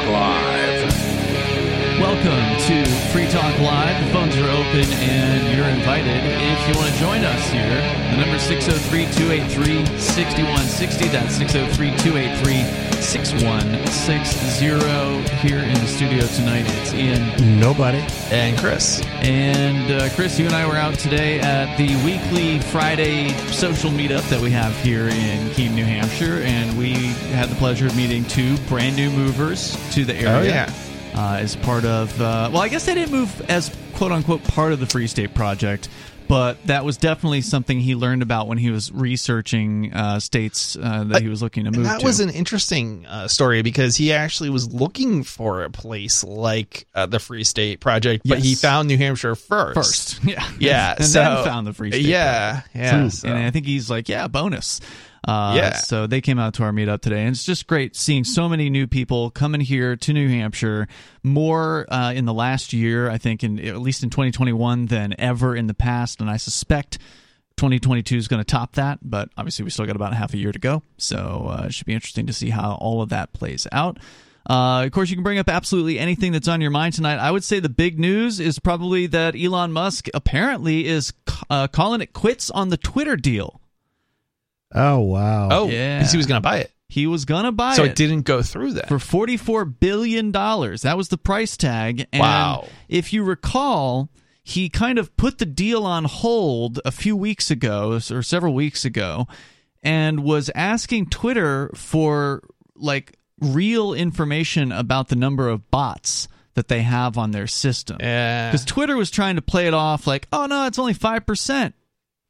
Talk Live. Welcome to Free Talk Live. The phones are open and you're invited. If you want to join us here, the number is 603-283-6160. That's 603-283-6160. Here in the studio tonight, it's Ian. Nobody. And Chris. And Chris, you and I were out today at the weekly Friday social meetup that we have here in Keene, New Hampshire. And we had the pleasure of meeting two brand new movers to the area. Oh, yeah. As part of, well, I guess they didn't move as quote-unquote part of the Free State Project, but that was definitely something he learned about when he was researching states that he was looking to move to. That was an interesting story because he actually was looking for a place like the Free State Project, but he found New Hampshire first. Yeah. And so, then found the Free State Project. So. And I think he's like, bonus. So they came out to our meetup today, and it's just great seeing so many new people coming here to New Hampshire, more in the last year, I think, at least in 2021 than ever in the past, and I suspect 2022 is going to top that, but obviously we still got about half a year to go, so it should be interesting to see how all of that plays out. Of course, you can bring up absolutely anything that's on your mind tonight. I would say the big news is probably that Elon Musk apparently is calling it quits on the Twitter deal. Oh, wow. Oh, yeah. Because he was going to buy it. He was going to buy it. So it didn't go through that. For $44 billion. That was the price tag. And if you recall, he kind of put the deal on hold a few weeks ago or several weeks ago and was asking Twitter for like real information about the number of bots that they have on their system. Yeah. Because Twitter was trying to play it off like, oh, no, it's only 5%.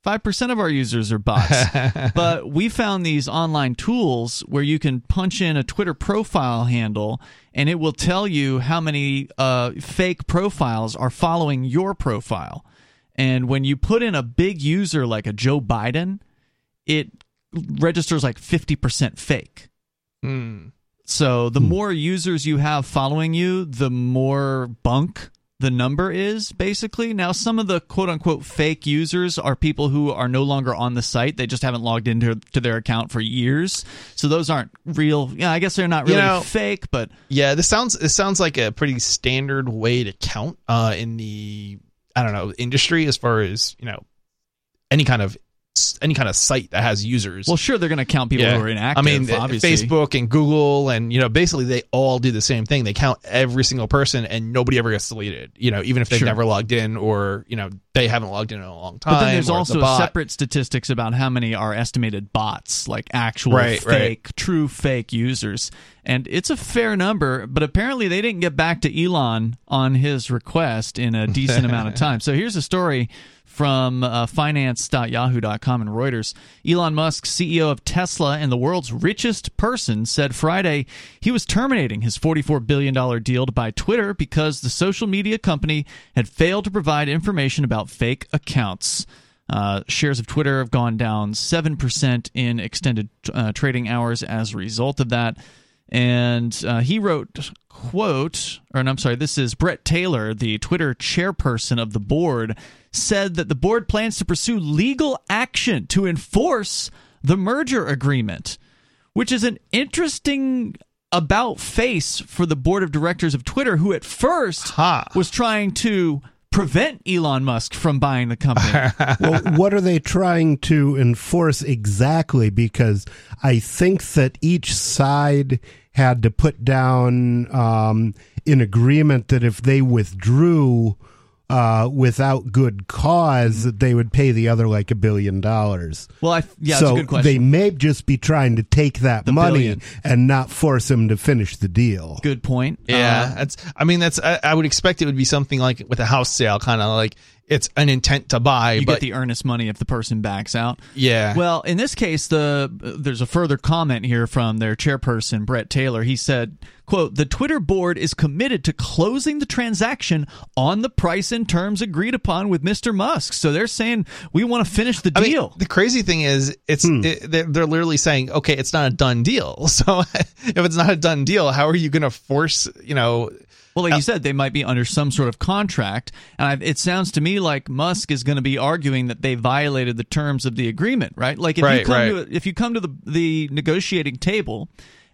5% of our users are bots, but we found these online tools where you can punch in a Twitter profile handle and it will tell you how many fake profiles are following your profile. And when you put in a big user like a Joe Biden, it registers like 50% fake. So the more users you have following you, the more bunk the number is, basically. Now, some of the quote-unquote fake users are people who are no longer on the site. They just haven't logged into their account for years. So those aren't real. Yeah, I guess they're not really fake, but... Yeah, this sounds like a pretty standard way to count in the, industry as far as, any kind of site that has users. Well, sure, they're going to count people who are inactive, obviously. Facebook and Google and, basically they all do the same thing. They count every single person and nobody ever gets deleted, even if they've never logged in or, they haven't logged in a long time. But then there's also separate statistics about how many are estimated bots, like actual true fake users. And it's a fair number, but apparently they didn't get back to Elon on his request in a decent amount of time. So here's a story from finance.yahoo.com and Reuters. Elon Musk, CEO of Tesla and the world's richest person, said Friday he was terminating his $44 billion deal to buy Twitter because the social media company had failed to provide information about fake accounts. Shares of Twitter have gone down 7% in extended trading hours as a result of that. And he wrote, this is Brett Taylor, the Twitter chairperson of the board, said that the board plans to pursue legal action to enforce the merger agreement, which is an interesting about-face for the board of directors of Twitter, who at first was trying to prevent Elon Musk from buying the company. Well, what are they trying to enforce exactly? Because I think that each side had to put down an agreement that if they withdrew without good cause, that they would pay the other like $1 billion. Well, that's a good question. They may just be trying to take that money and not force him to finish the deal. Good point. Yeah, I would expect it would be something like with a house sale, kind of like it's an intent to buy. You get the earnest money if the person backs out. Yeah. Well, in this case, there's a further comment here from their chairperson, Brett Taylor. He said, quote, the Twitter board is committed to closing the transaction on the price and terms agreed upon with Mr. Musk. So they're saying we want to finish the deal. The crazy thing is they're literally saying, okay, it's not a done deal. So if it's not a done deal, how are you going to force, Well, like you said, they might be under some sort of contract, and it sounds to me like Musk is going to be arguing that they violated the terms of the agreement, right? Like if you come to the negotiating table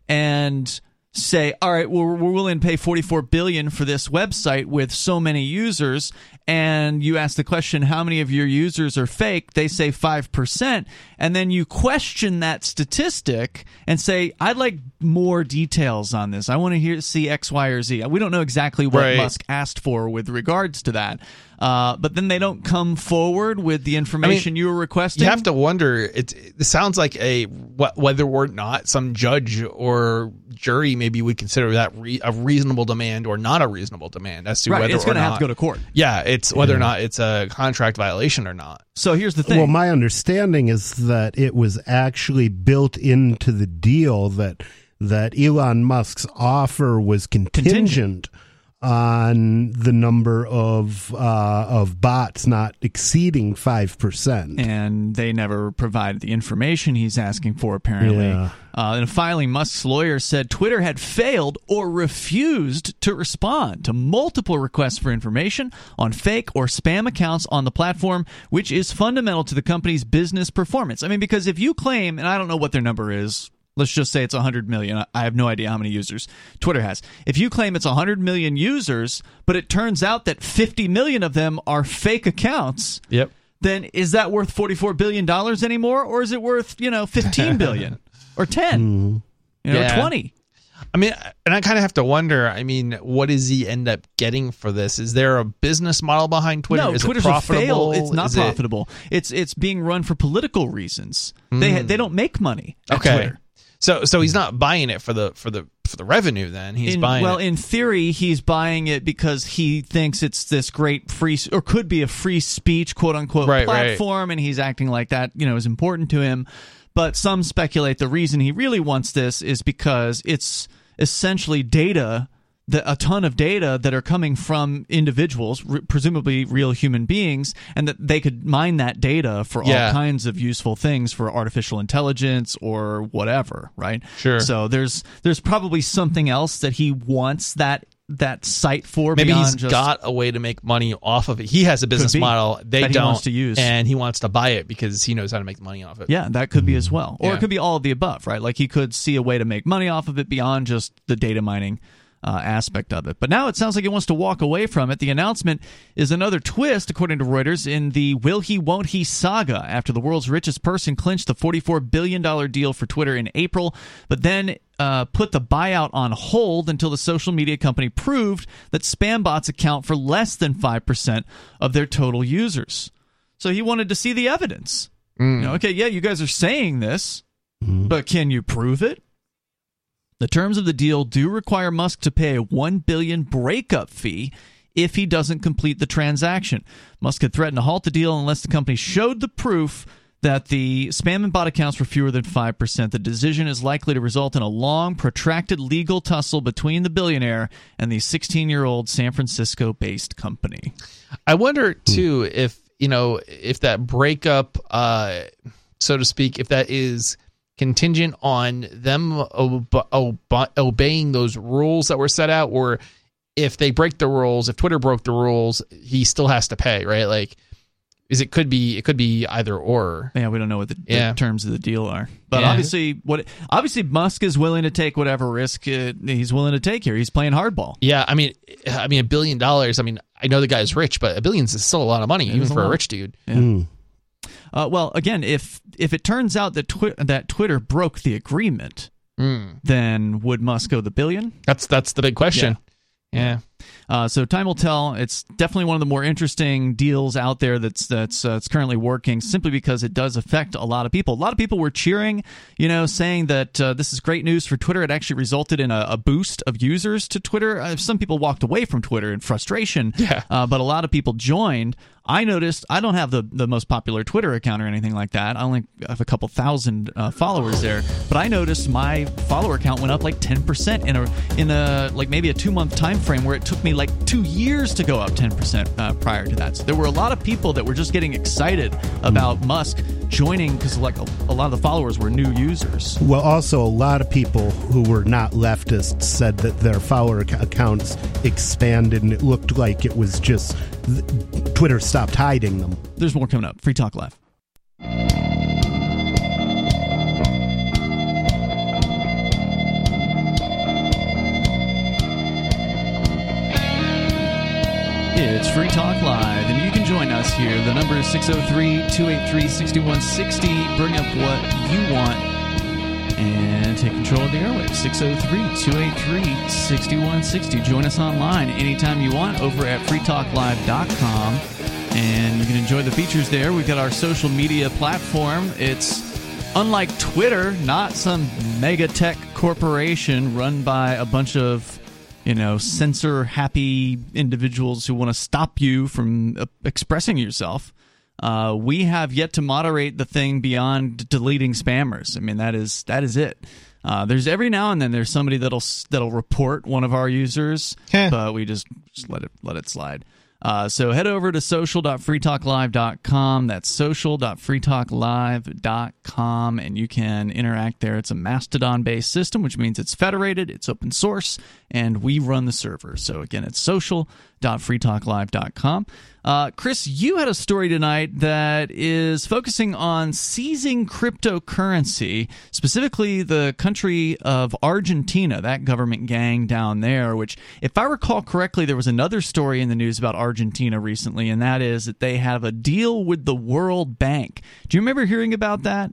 and say, all right, well, we're willing to pay $44 billion for this website with so many users, and you ask the question, how many of your users are fake? They say 5%, and then you question that statistic and say, I'd like more details on this. I want to see X, Y, or Z. We don't know exactly what Musk asked for with regards to that. But then they don't come forward with the information you were requesting. You have to wonder. It sounds like whether or not some judge or jury maybe would consider that a reasonable demand or not a reasonable demand as to whether it's going to have to go to court. Yeah, it's whether or not it's a contract violation or not. So here's the thing. Well, my understanding is that it was actually built into the deal that Elon Musk's offer was contingent on the number of bots not exceeding 5%, and they never provided the information he's asking for. Apparently, in a filing, Musk's lawyer said Twitter had failed or refused to respond to multiple requests for information on fake or spam accounts on the platform, which is fundamental to the company's business performance. I mean, because if you claim, and I don't know what their number is. Let's just say it's 100 million. I have no idea how many users Twitter has. If you claim it's 100 million users, but it turns out that 50 million of them are fake accounts, then is that worth $44 billion anymore? Or is it worth, $15 billion or 10, 20? I mean, and I kind of have to wonder, what does he end up getting for this? Is there a business model behind Twitter? No, Twitter's profitable? It's not profitable. It's being run for political reasons. They don't make money at Twitter. So he's not buying it for the revenue. Then in theory, he's buying it because he thinks it's this great free or could be a free speech quote unquote platform, and he's acting like that is important to him. But some speculate the reason he really wants this is because it's essentially data. A ton of data that are coming from individuals, presumably real human beings, and that they could mine that data for all kinds of useful things for artificial intelligence or whatever, right? Sure. So there's probably something else that he wants that site for. Maybe he's got a way to make money off of it. He has a business model they don't, wants to use, and he wants to buy it because he knows how to make money off it. Yeah, that could be as well, or it could be all of the above, right? Like he could see a way to make money off of it beyond just the data mining. Aspect of it. But now it sounds like he wants to walk away from it. The announcement is another twist, according to Reuters, in the will he, won't he saga after the world's richest person clinched the $44 billion deal for Twitter in April, but then put the buyout on hold until the social media company proved that spam bots account for less than 5% of their total users. So he wanted to see the evidence. You guys are saying this, but can you prove it? The terms of the deal do require Musk to pay a $1 billion breakup fee if he doesn't complete the transaction. Musk had threatened to halt the deal unless the company showed the proof that the spam and bot accounts were fewer than 5%. The decision is likely to result in a long, protracted legal tussle between the billionaire and the 16-year-old San Francisco-based company. I wonder, too, if that breakup, so to speak, if that is contingent on them obeying those rules that were set out, or if they break the rules, if Twitter broke the rules, he still has to pay, right? Like, it could be either or. Yeah, we don't know what the terms of the deal are, but obviously Musk is willing to take whatever risk he's willing to take here. He's playing hardball. Yeah, I mean $1 billion. I mean, I know the guy's rich, but $1 billion is still a lot of money, even for a rich dude. Yeah. Mm. Well, again, if it turns out that Twitter broke the agreement, then would Musk go the $1 billion? That's the big question. Yeah. So time will tell. It's definitely one of the more interesting deals out there that's currently working, simply because it does affect a lot of people. A lot of people were cheering, saying that this is great news for Twitter. It actually resulted in a boost of users to Twitter. Some people walked away from Twitter in frustration, but a lot of people joined. I noticed I don't have the most popular Twitter account or anything like that. I only have a couple thousand followers there, but I noticed my follower count went up like 10% in a like maybe a 2-month time frame, where it took me like 2 years to go up 10% prior to that. So there were a lot of people that were just getting excited about Musk joining, because like a lot of the followers were new users. Well, also a lot of people who were not leftists said that their follower accounts expanded, and it looked like it was just Twitter stopped hiding them. There's more coming up. Free Talk Live. It's Free Talk Live, and you can join us here. The number is 603-283-6160. Bring up what you want and take control of the airwaves. 603-283-6160. Join us online anytime you want over at freetalklive.com, and you can enjoy the features there. We've got our social media platform. It's unlike Twitter, not some mega tech corporation run by a bunch of, you know, censor-happy individuals who want to stop you from expressing yourself. We have yet to moderate the thing beyond deleting spammers. I mean, that is it. There's every now and then there's somebody that'll report one of our users, but we just let it slide. So head over to social.freetalklive.com. That's social.freetalklive.com, and you can interact there. It's a Mastodon-based system, which means it's federated, it's open source, and we run the server. So, again, it's social.freetalklive.com. Chris, you had a story tonight that is focusing on seizing cryptocurrency, specifically the country of Argentina, that government gang down there, which, if I recall correctly, there was another story in the news about Argentina recently, and that is that they have a deal with the World Bank. Do you remember hearing about that?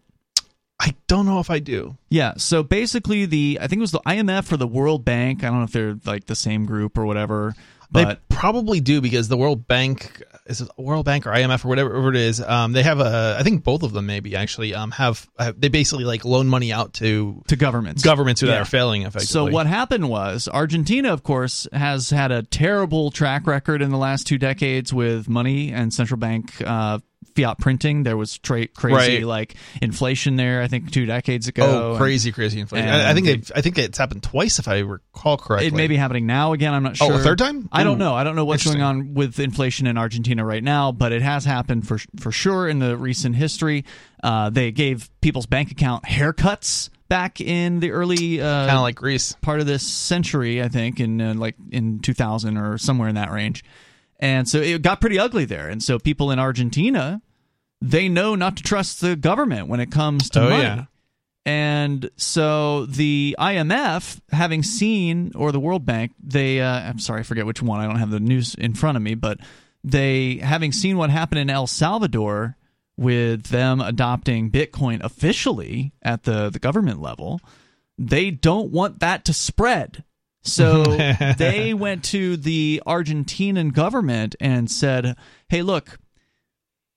I don't know if I do. Yeah, so basically I think it was the IMF or the World Bank. I don't know if they're like the same group or whatever. But they probably do, because the World Bank or IMF or whatever it is, they have I think both of them maybe actually they basically like loan money out to governments who are failing effectively. So what happened was, Argentina, of course, has had a terrible track record in the last 2 decades with money and central bank fiat printing. There was crazy like inflation there, I think 2 decades ago. Oh, crazy inflation. I think it's happened twice, if I recall correctly. It may be happening now again. I'm not sure. Oh, a third time? I don't know. I don't know what's going on with inflation in Argentina right now, but it has happened for sure in the recent history. They gave people's bank account haircuts back in the early kind of like Greece part of this century, I think, in 2000 or somewhere in that range. And so it got pretty ugly there. And so people in Argentina, they know not to trust the government when it comes to money. Yeah. And so the IMF, having seen, or the World Bank, I'm sorry, I forget which one. I don't have the news in front of me. But they, having seen what happened in El Salvador with them adopting Bitcoin officially at the government level, they don't want that to spread. So they went to the Argentinian government and said, hey, look,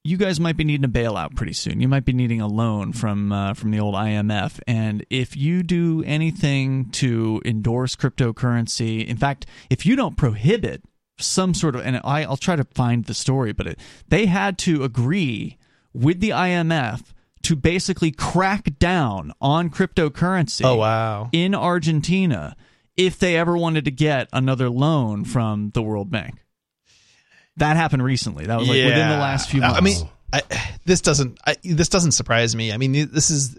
you guys might be needing a bailout pretty soon. You might be needing a loan from the old IMF. And if you do anything to endorse cryptocurrency, in fact, if you don't prohibit some sort of, and I'll try to find the story, but they had to agree with the IMF to basically crack down on cryptocurrency in Argentina if they ever wanted to get another loan from the World Bank. That happened recently. That was within the last few months. I mean, this doesn't surprise me. I mean, this is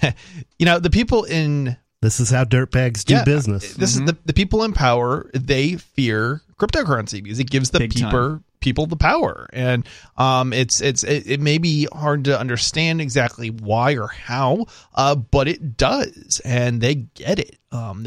the people in... This is how dirtbags do business. This is the people in power, they fear cryptocurrency because it gives the people the power. And it may be hard to understand exactly why or how, but it does, and they get it. And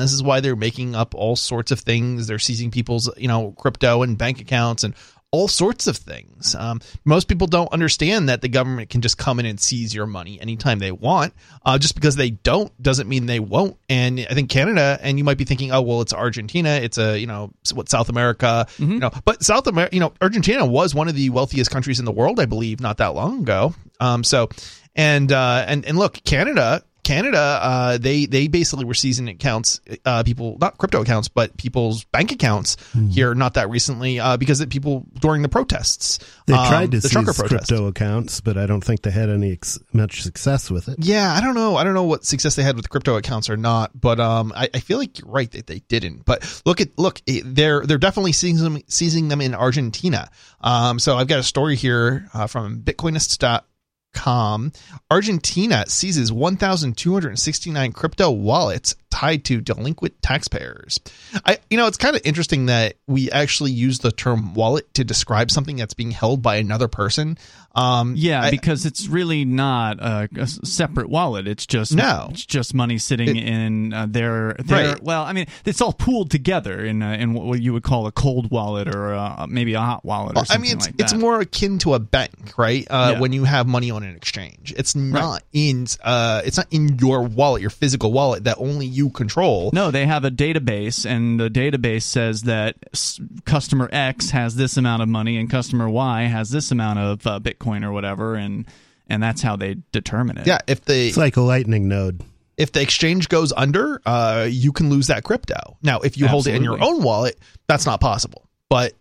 this is why they're making up all sorts of things. They're seizing people's, crypto and bank accounts and all sorts of things. Most people don't understand that the government can just come in and seize your money anytime they want. Just because they don't doesn't mean they won't. And I think Canada, and you might be thinking, oh, well, it's Argentina. It's South America. Mm-hmm. But South America, Argentina was one of the wealthiest countries in the world, I believe, not that long ago. And look, Canada, they basically were seizing accounts, people, not crypto accounts, but people's bank accounts here not that recently, because of people during the protests. They tried to seize crypto accounts, but I don't think they had any much success with it. Yeah, I don't know. I don't know what success they had with crypto accounts or not, but I feel like you're right that they didn't. But they're definitely seizing them in Argentina. So I've got a story here from Bitcoinist.com. Argentina seizes 1,269 crypto wallets tied to delinquent taxpayers. It's kind of interesting that we actually use the term wallet to describe something that's being held by another person. Because it's really not a separate wallet. It's just money sitting in their. Right. Well, I mean, it's all pooled together in what you would call a cold wallet or maybe a hot wallet. Or something like that. It's more akin to a bank, right? When you have money on an exchange, it's not it's not in your wallet, your physical wallet that only you control. No, they have a database, and the database says that customer X has this amount of money, and customer Y has this amount of Bitcoin or whatever, and that's how they determine it. Yeah, it's like a lightning node. If the exchange goes under, you can lose that crypto. Now, if you hold it in your own wallet, that's not possible. But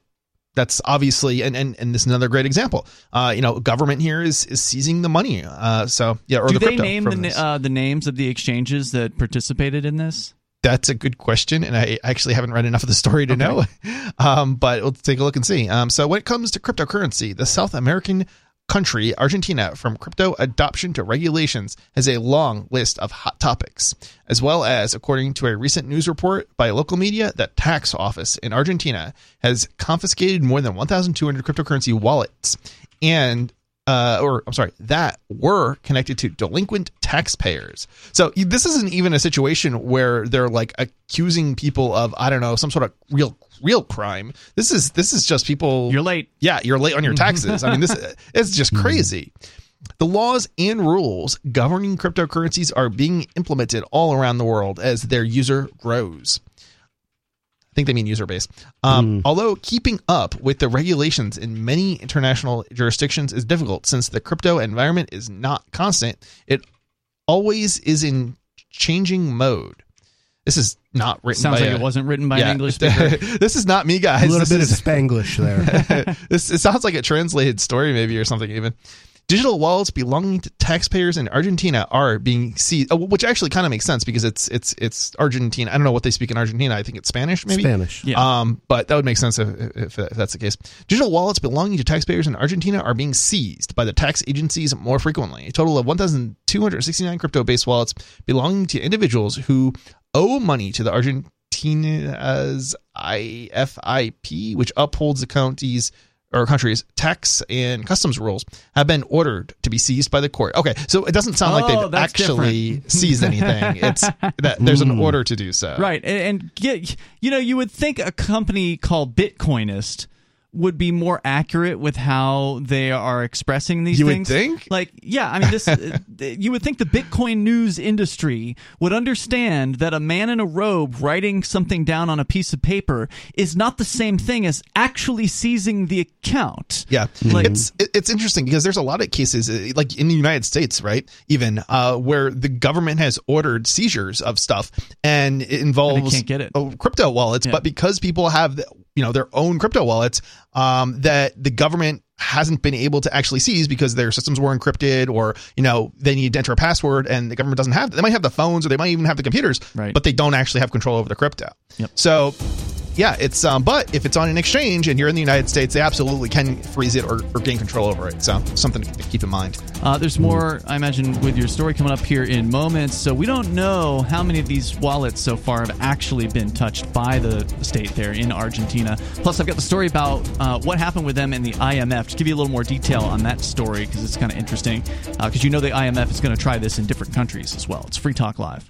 that's obviously, and this is another great example. Government here is seizing the money. Do they name the names of the exchanges that participated in this? That's a good question, and I actually haven't read enough of the story to know. But we'll take a look and see. So when it comes to cryptocurrency, the South American country, Argentina, from crypto adoption to regulations, has a long list of hot topics, as well as, according to a recent news report by local media, the tax office in Argentina has confiscated more than 1,200 cryptocurrency wallets that were connected to delinquent taxpayers. So this isn't even a situation where they're like accusing people of, I don't know, some sort of real crime. This is just people. You're late. Yeah, you're late on your taxes. I mean, it's just crazy. The laws and rules governing cryptocurrencies are being implemented all around the world as their user grows. I think they mean user base. Although keeping up with the regulations in many international jurisdictions is difficult, since the crypto environment is not constant, it always is in changing mode. This is not written. Sounds like it wasn't written by an English speaker. This is not me, guys. A little bit of Spanglish there. It sounds like a translated story, maybe, or something even. Digital wallets belonging to taxpayers in Argentina are being seized, which actually kind of makes sense because it's Argentina. I don't know what they speak in Argentina. I think it's Spanish, maybe. Spanish, yeah. But that would make sense if that's the case. Digital wallets belonging to taxpayers in Argentina are being seized by the tax agencies more frequently. A total of 1,269 crypto-based wallets belonging to individuals who owe money to the Argentina's IFIP, which upholds the country's tax and customs rules, have been ordered to be seized by the court. Okay, so it doesn't sound like they've actually seized anything. It's that there's an order to do so. Right, and you would think a company called Bitcoinist would be more accurate with how they are expressing these things. You would think? You would think the Bitcoin news industry would understand that a man in a robe writing something down on a piece of paper is not the same thing as actually seizing the account. Yeah. Like, it's interesting because there's a lot of cases, like in the United States, right, even, where the government has ordered seizures of stuff and it involves crypto wallets, but because people have their own crypto wallets that the government hasn't been able to actually seize because their systems were encrypted or, they need to enter a password and the government doesn't have. They might have the phones or they might even have the computers, right, but they don't actually have control over the crypto. Yep. So, yeah, it's but if it's on an exchange and you're in the United States, they absolutely can freeze it or gain control over it. So something to keep in mind. There's more, I imagine, with your story coming up here in moments. So we don't know how many of these wallets so far have actually been touched by the state there in Argentina. Plus, I've got the story about what happened with them and the IMF. Just give you a little more detail on that story because it's kind of interesting because the IMF is going to try this in different countries as well. It's Free Talk Live.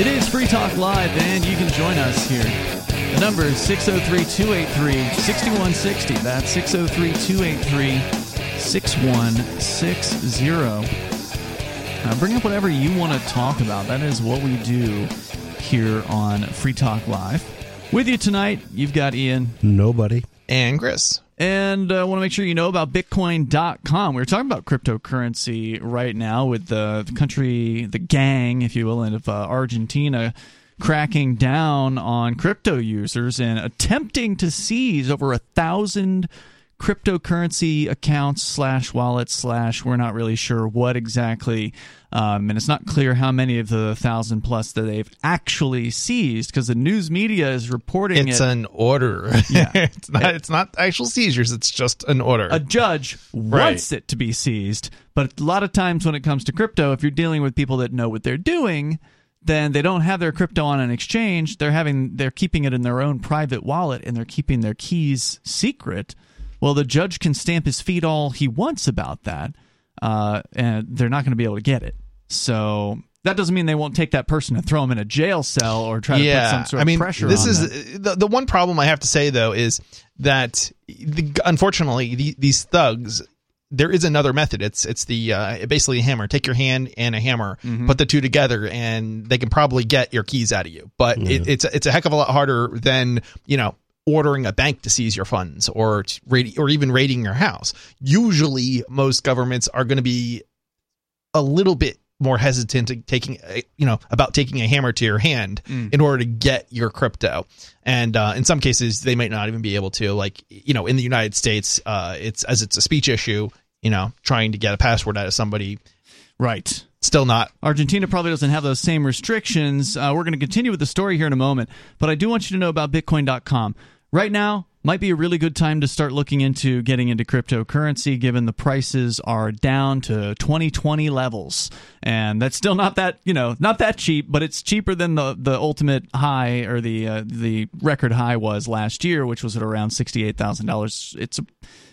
It is Free Talk Live, and you can join us here. The number is 603-283-6160. That's 603-283-6160. Bring up whatever you want to talk about. That is what we do here on Free Talk Live. With you tonight, you've got Ian. Nobody. And Chris. And I want to make sure you know about Bitcoin.com. We're talking about cryptocurrency right now with the country, the gang, if you will, of Argentina cracking down on crypto users and attempting to seize over 1,000 cryptocurrency accounts / wallets / we're not really sure what exactly. And it's not clear how many of the 1,000 plus that they've actually seized because the news media is reporting it's an order. Yeah. it's not actual seizures. It's just an order. A judge wants it to be seized. But a lot of times when it comes to crypto, if you're dealing with people that know what they're doing, then they don't have their crypto on an exchange. They're keeping it in their own private wallet and they're keeping their keys secret. Well, the judge can stamp his feet all he wants about that, and they're not going to be able to get it. So that doesn't mean they won't take that person and throw him in a jail cell or try to put some sort of pressure on them. The one problem I have to say, though, is that, unfortunately, these thugs, there is another method. It's the basically a hammer. Take your hand and a hammer, put the two together, and they can probably get your keys out of you. But it's a heck of a lot harder than, ordering a bank to seize your funds or even raiding your house. Usually, most governments are going to be a little bit more hesitant about taking a hammer to your hand in order to get your crypto. And in some cases, they might not even be able to. In the United States, it's a speech issue. Trying to get a password out of somebody. Right. Still not. Argentina probably doesn't have those same restrictions. We're going to continue with the story here in a moment, but I do want you to know about Bitcoin.com. Right now might be a really good time to start looking into getting into cryptocurrency, given the prices are down to 2020 levels, and that's still not that cheap, but it's cheaper than the ultimate high or the record high was last year, which was at around $68,000.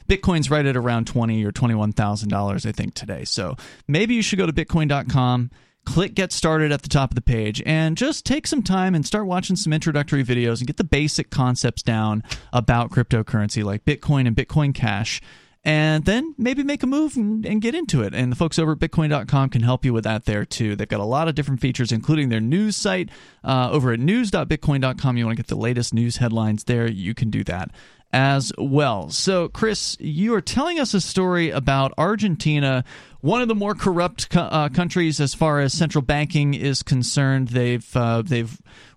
Bitcoin's right at around $20,000 or $21,000, I think, today. So maybe you should go to Bitcoin.com. Click Get Started at the top of the page and just take some time and start watching some introductory videos and get the basic concepts down about cryptocurrency like Bitcoin and Bitcoin Cash. And then maybe make a move and get into it. And the folks over at Bitcoin.com can help you with that there, too. They've got a lot of different features, including their news site over at news.bitcoin.com. You want to get the latest news headlines there, you can do that as well. So, Chris, you are telling us a story about Argentina, one of the more corrupt countries as far as central banking is concerned. They've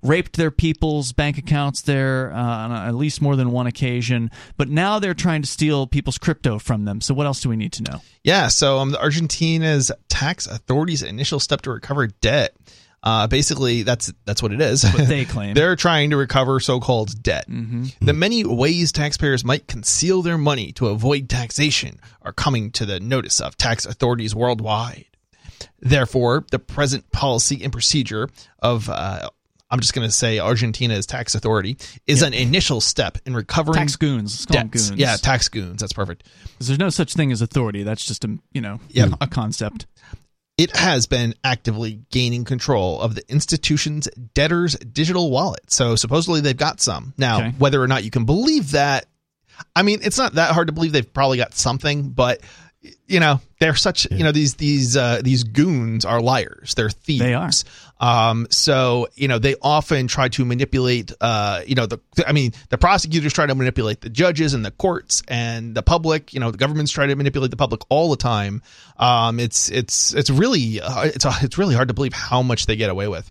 raped their people's bank accounts there on at least more than one occasion, but now they're trying to steal people's crypto from them. So what else do we need to know? Yeah, so Argentina's tax authorities' initial step to recover debt. Basically, that's what it is. But they claim they're trying to recover so-called debt. The many ways taxpayers might conceal their money to avoid taxation are coming to the notice of tax authorities worldwide. Therefore, the present policy and procedure of I'm just going to say Argentina's tax authority is an initial step in recovering tax goons. Let's call them goons. Yeah, tax goons. That's perfect. Because there's no such thing as authority. That's just a concept. It has been actively gaining control of the institution's debtors' digital wallet. So supposedly they've got some. Now, whether or not you can believe that, it's not that hard to believe they've probably got something, but they're such, these goons are liars. They're thieves. They are. So they often try to manipulate, the prosecutors try to manipulate the judges and the courts and the public. The governments try to manipulate the public all the time. It's really hard to believe how much they get away with.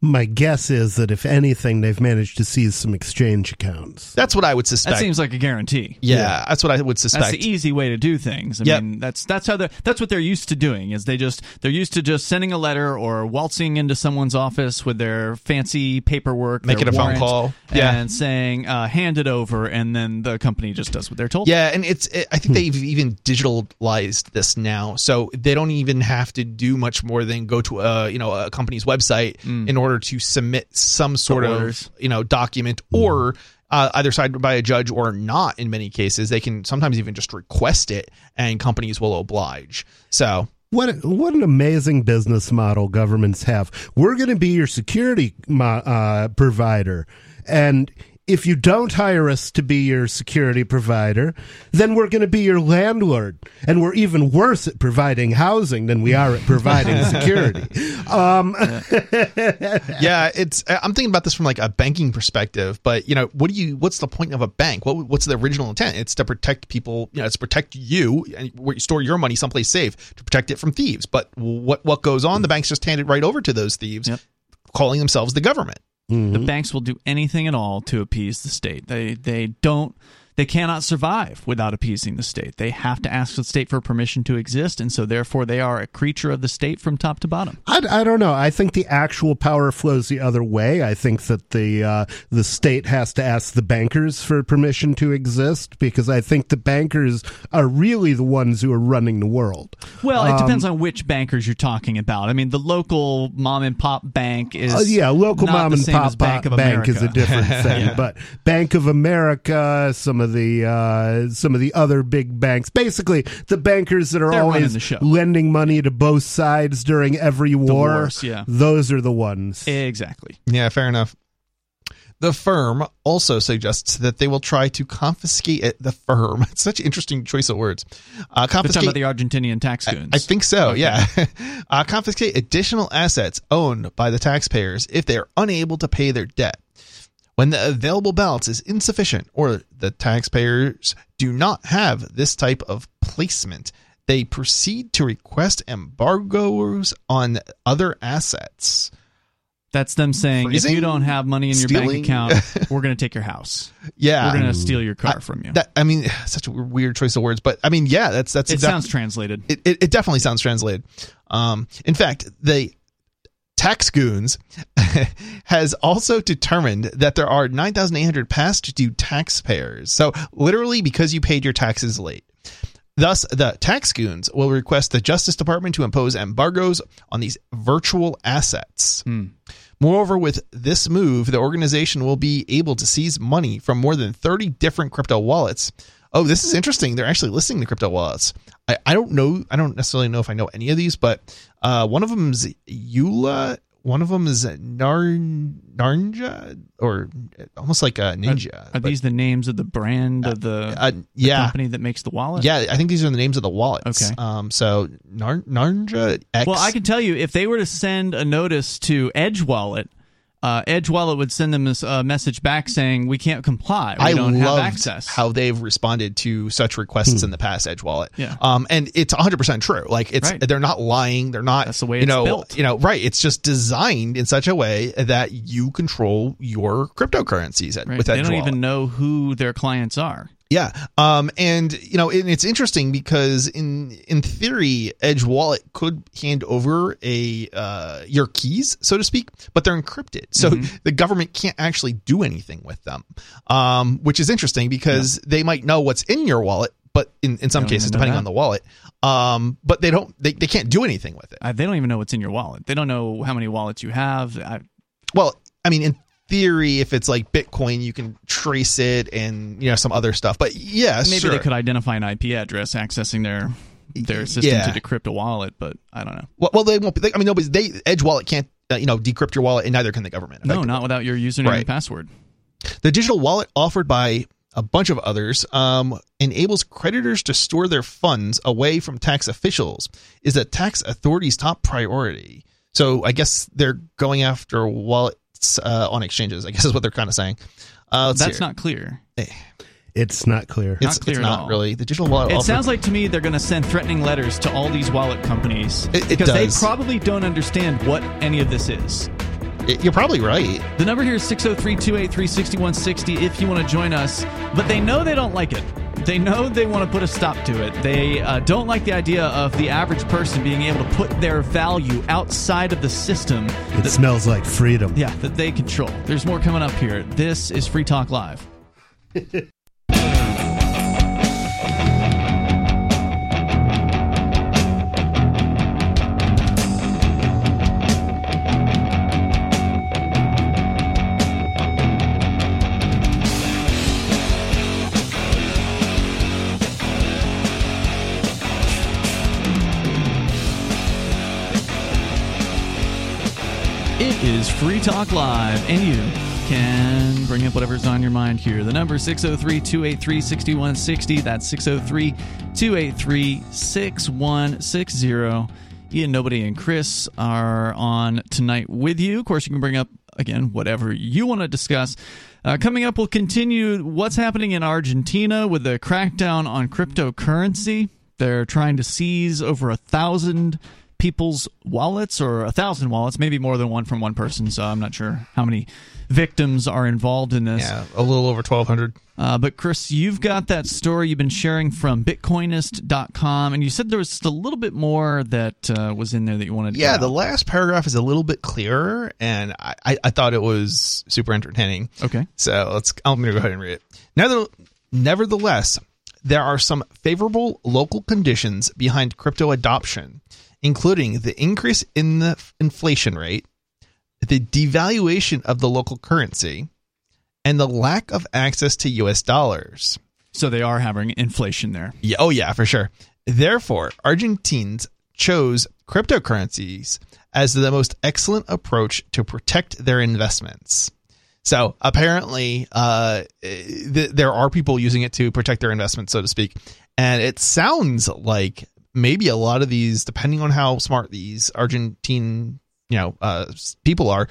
My guess is that if anything, they've managed to seize some exchange accounts. That's what I would suspect. That seems like a guarantee. Yeah, that's what I would suspect. That's the easy way to do things. I mean, that's how that's what they're used to doing. Is they're used to just sending a letter or waltzing into someone's office with their fancy paperwork, making a phone call, and saying hand it over, and then the company just does what they're told. Yeah, and I think they've even digitalized this now, so they don't even have to do much more than go to a company's website in order to submit some sort of document, or either signed by a judge or not. In many cases, they can sometimes even just request it, and companies will oblige. So what an amazing business model governments have. We're going to be your security provider, and if you don't hire us to be your security provider, then we're going to be your landlord. And we're even worse at providing housing than we are at providing security. Yeah, it's, I'm thinking about this from like a banking perspective, but you know, what do you, what's the point of a bank? What's the original intent? It's to protect people, you know, it's to protect you and where you store your money someplace safe, to protect it from thieves. But what goes on? The banks just hand it right over to those thieves, yep, calling themselves the government. Mm-hmm. The banks will do anything at all to appease the state. They cannot survive without appeasing the state. They have to ask the state for permission to exist, and so therefore they are a creature of the state from top to bottom. I don't know. I think the actual power flows the other way. I think that the state has to ask the bankers for permission to exist, because I think the bankers are really the ones who are running the world. Well, it depends on which bankers you're talking about. I mean, the local mom and pop bank is local mom and pop bank is a different thing, yeah. But Bank of America, some of the other big banks, basically the bankers that are always lending money to both sides during every war, those are the ones. Exactly. Yeah, fair enough. The firm also suggests that they will try to confiscate the firm. It's such an interesting choice of words. Confiscate, they're talking about the Argentinian tax goons. I think so, okay. Yeah. Confiscate additional assets owned by the taxpayers if they are unable to pay their debt. When the available balance is insufficient or the taxpayers do not have this type of placement, they proceed to request embargoes on other assets. That's them saying, if you don't have money in your bank account, we're going to take your house. Yeah. We're going to steal your car from you. Such a weird choice of words, but I mean, yeah, that's exactly. It sounds translated. It definitely sounds translated. In fact, they... Tax Goons has also determined that there are 9,800 past due taxpayers. So literally because you paid your taxes late. Thus, the Tax Goons will request the Justice Department to impose embargoes on these virtual assets. Mm. Moreover, with this move, the organization will be able to seize money from more than 30 different crypto wallets. Oh, this is interesting. They're actually listing the crypto wallets. I don't know. I don't necessarily know if I know any of these, but one of them is Eula. One of them is Naranja, or almost like a ninja. Are these the names of the brand of the company that makes the wallet? Yeah, I think these are the names of the wallets. Okay. So Naranja X. Well, I can tell you, if they were to send a notice to Edge Wallet, Edge Wallet would send them a message back saying, we can't comply. We don't have access. I love how they've responded to such requests in the past, Edge Wallet. Yeah. And it's 100% true. Like, it's right. They're not lying. They're not, that's the way it's built. Right. It's just designed in such a way that you control your cryptocurrencies with Edge Wallet. They don't even know who their clients are. Yeah. And it's interesting because in theory, Edge Wallet could hand over your keys, so to speak, but they're encrypted. So the government can't actually do anything with them, which is interesting because they might know what's in your wallet, but in some cases, depending on the wallet, but they can't do anything with it. They don't even know what's in your wallet. They don't know how many wallets you have. In theory, if it's like Bitcoin, you can trace it and some other stuff, but they could identify an IP address accessing their system to decrypt a wallet, but I don't know. Well, they won't be. Edge Wallet can't decrypt your wallet, and neither can the government. No, not without your username and password. The digital wallet offered by a bunch of others enables creditors to store their funds away from tax officials. Is a tax authority's top priority? So I guess they're going after a wallet. On exchanges, I guess is what they're kind of saying. That's not clear. It's not clear. It's not really. The digital wallet. It sounds like to me they're going to send threatening letters to all these wallet companies because they probably don't understand what any of this is. You're probably right. The number here is 603-283-6160 if you want to join us. But they know they don't like it. They know they want to put a stop to it. They don't like the idea of the average person being able to put their value outside of the system. It smells like freedom. Yeah, that they control. There's more coming up here. This is Free Talk Live. It is Free Talk Live, and you can bring up whatever's on your mind here. The number 603-283-6160. That's 603-283-6160. Ian, Nobody, and Chris are on tonight with you. Of course, you can bring up, again, whatever you want to discuss. Coming up, we'll continue what's happening in Argentina with the crackdown on cryptocurrency. They're trying to seize over 1,000 people's wallets, or 1,000 wallets, maybe more than one from one person, so I'm not sure how many victims are involved in this. Yeah, a little over 1,200. But Chris, you've got that story you've been sharing from Bitcoinist.com, and you said there was just a little bit more that was in there that you wanted to get out. The last paragraph is a little bit clearer, and I thought it was super entertaining. Okay. So I'm going to go ahead and read it. Nevertheless, there are some favorable local conditions behind crypto adoption, including the increase in the inflation rate, the devaluation of the local currency, and the lack of access to U.S. dollars. So they are having inflation there. Yeah, oh, yeah, for sure. Therefore, Argentines chose cryptocurrencies as the most excellent approach to protect their investments. So apparently, there are people using it to protect their investments, so to speak. And it sounds like maybe a lot of these, depending on how smart these Argentine, people are,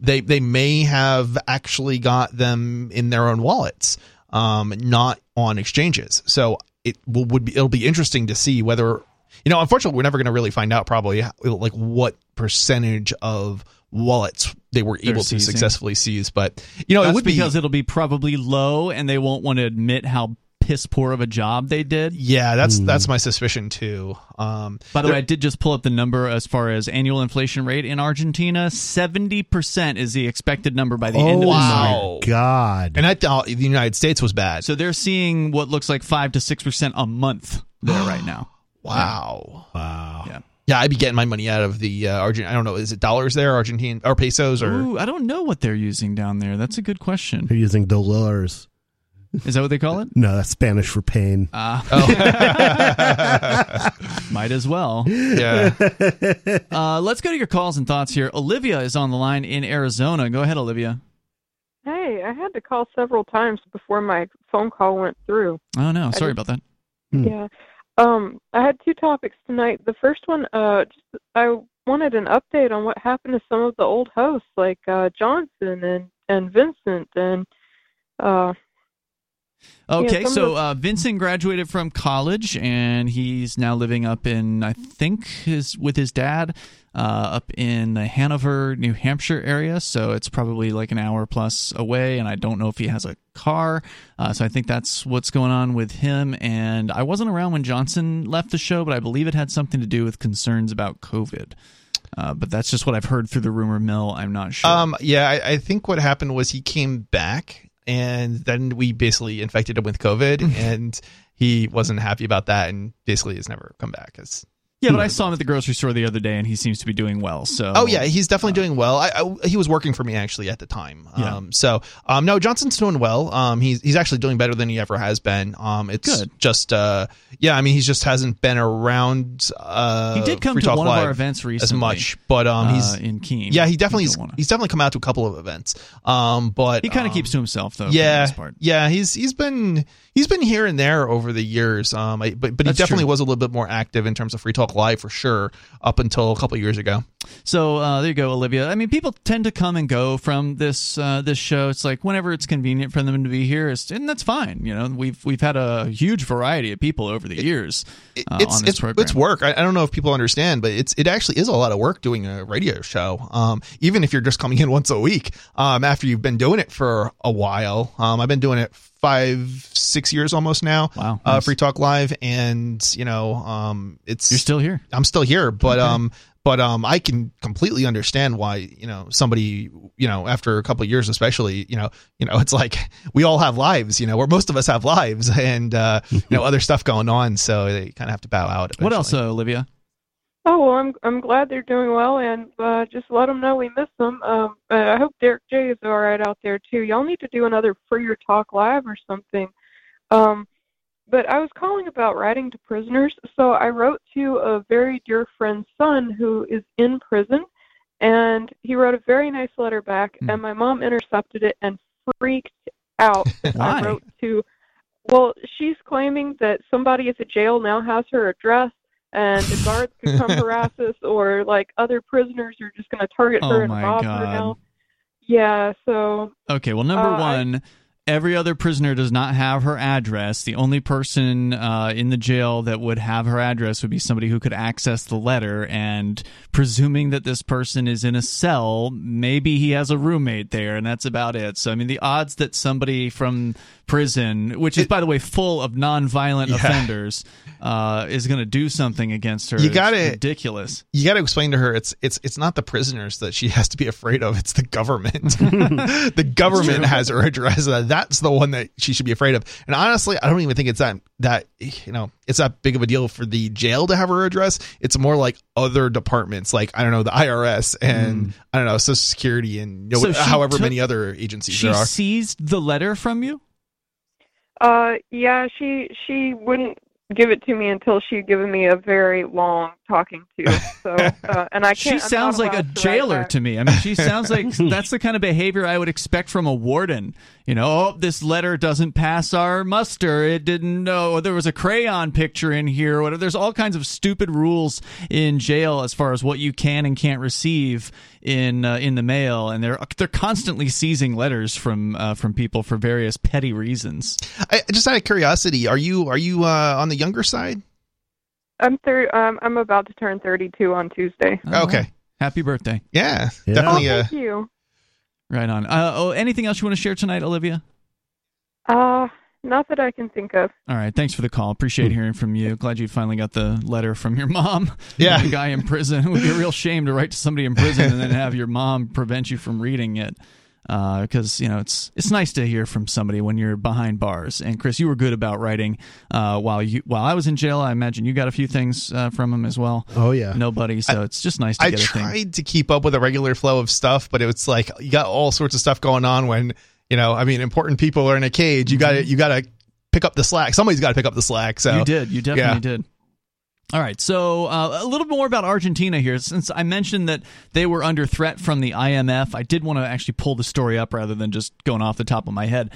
they may have actually got them in their own wallets, not on exchanges. So it'll be interesting to see whether, unfortunately, we're never going to really find out probably like what percentage of wallets they were able to successfully seize. But, it would be because it'll be probably low and they won't want to admit how piss poor of a job they did. Yeah, that's my suspicion too. By the way, I did just pull up the number as far as annual inflation rate in Argentina. 70% is the expected number by the end of this year. God. And I thought the United States was bad. So they're seeing what looks like 5 to 6% a month there right now. Wow. Yeah. Wow. Yeah. Yeah, I'd be getting my money out of the Argentine. I don't know. Is it dollars there, Argentine, or pesos? Or I don't know what they're using down there. That's a good question. They're using dollars. Is that what they call it? No, that's Spanish for pain. Might as well. Yeah. Let's go to your calls and thoughts here. Olivia is on the line in Arizona. Go ahead, Olivia. Hey, I had to call several times before my phone call went through. Oh, no. Sorry about that. Yeah. I had two topics tonight. The first one, I wanted an update on what happened to some of the old hosts, like Johnson and Vincent and... Okay, yeah, so Vincent graduated from college, and he's now living up in, I think, with his dad up in the Hanover, New Hampshire area. So it's probably like an hour plus away, and I don't know if he has a car. So I think that's what's going on with him. And I wasn't around when Johnson left the show, but I believe it had something to do with concerns about COVID. But that's just what I've heard through the rumor mill. I'm not sure. I think what happened was he came back. And then we basically infected him with COVID, and he wasn't happy about that, and basically has never come back. But I saw him at the grocery store the other day, and he seems to be doing well. So, he's definitely doing well. He was working for me actually at the time. No, Johnson's doing well. He's actually doing better than he ever has been. It's good. He just hasn't been around. He did come to one of our events recently as much, but he's in Keene. Yeah, he's definitely come out to a couple of events. But he kind of keeps to himself though. Yeah, for the most part. Yeah, he's been here and there over the years. But he definitely was a little bit more active in terms of Free Talk Live for sure up until a couple of years ago. So there you go, Olivia. I mean, people tend to come and go from this show. It's like whenever it's convenient for them to be here, and that's fine. We've had a huge variety of people over the years on this program. It's work. I don't know if people understand, but it actually is a lot of work doing a radio show. Even if you're just coming in once a week, after you've been doing it for a while. I've been doing it 5-6 years almost now. Wow, nice. Free Talk Live, and you're still here. I'm still here, but okay. I can completely understand why somebody after a couple of years, especially it's like we all have lives, or most of us have lives, and other stuff going on, so they kind of have to bow out eventually. What else, Olivia? Oh, well, I'm glad they're doing well, and just let them know we miss them. I hope Derek J is all right out there, too. Y'all need to do another Free Talk Live or something. But I was calling about writing to prisoners, so I wrote to a very dear friend's son who is in prison, And he wrote a very nice letter back, and my mom intercepted it and freaked out. Why? I wrote to, well, she's claiming that somebody at the jail now has her address, and the guards could come harass us, or like other prisoners are just going to target her and rob her now. Yeah, so... Okay, well, number one... Every other prisoner does not have her address. The only person in the jail that would have her address would be somebody who could access the letter. And presuming that this person is in a cell, maybe he has a roommate there, and that's about it. So, I mean, the odds that somebody from prison, which is, by the way, full of nonviolent offenders, is going to do something against her is ridiculous. You got to explain to her it's not the prisoners that she has to be afraid of. It's the government. The government has her address. That's the one that she should be afraid of. And honestly, I don't even think it's that you know, it's that big of a deal for the jail to have her address. It's more like other departments, like, I don't know, the IRS and I don't know, Social Security and however many other agencies there are. She seized the letter from you? Yeah, she wouldn't give it to me until she'd given me a very long talking to. So, and I can't. She sounds like a jailer to me. I mean, she sounds like that's the kind of behavior I would expect from a warden. You know, this letter doesn't pass our muster. It didn't know there was a crayon picture in here. Or whatever. There's all kinds of stupid rules in jail as far as what you can and can't receive in the mail, and they're constantly seizing letters from people for various petty reasons. I, just out of curiosity, are you on the younger side? I'm about to turn 32 on Tuesday. Oh, okay, happy birthday! Yeah. Definitely. Oh, thank you. Right on. Anything else you want to share tonight, Olivia? Not that I can think of. All right. Thanks for the call. Appreciate hearing from you. Glad you finally got the letter from your mom. Yeah. The guy in prison. It would be a real shame to write to somebody in prison and then have your mom prevent you from reading it. Because, you know, it's nice to hear from somebody when you're behind bars. And, Chris, you were good about writing while I was in jail. I imagine you got a few things from him as well. Oh, yeah. Nobody. So it's just nice to get a thing. I tried to keep up with a regular flow of stuff, but it's like you got all sorts of stuff going on when... You know, I mean, important people are in a cage. You got to pick up the slack. Somebody's got to pick up the slack. So you did. You definitely did. All right. So a little more about Argentina here. Since I mentioned that they were under threat from the IMF, I did want to actually pull the story up rather than just going off the top of my head.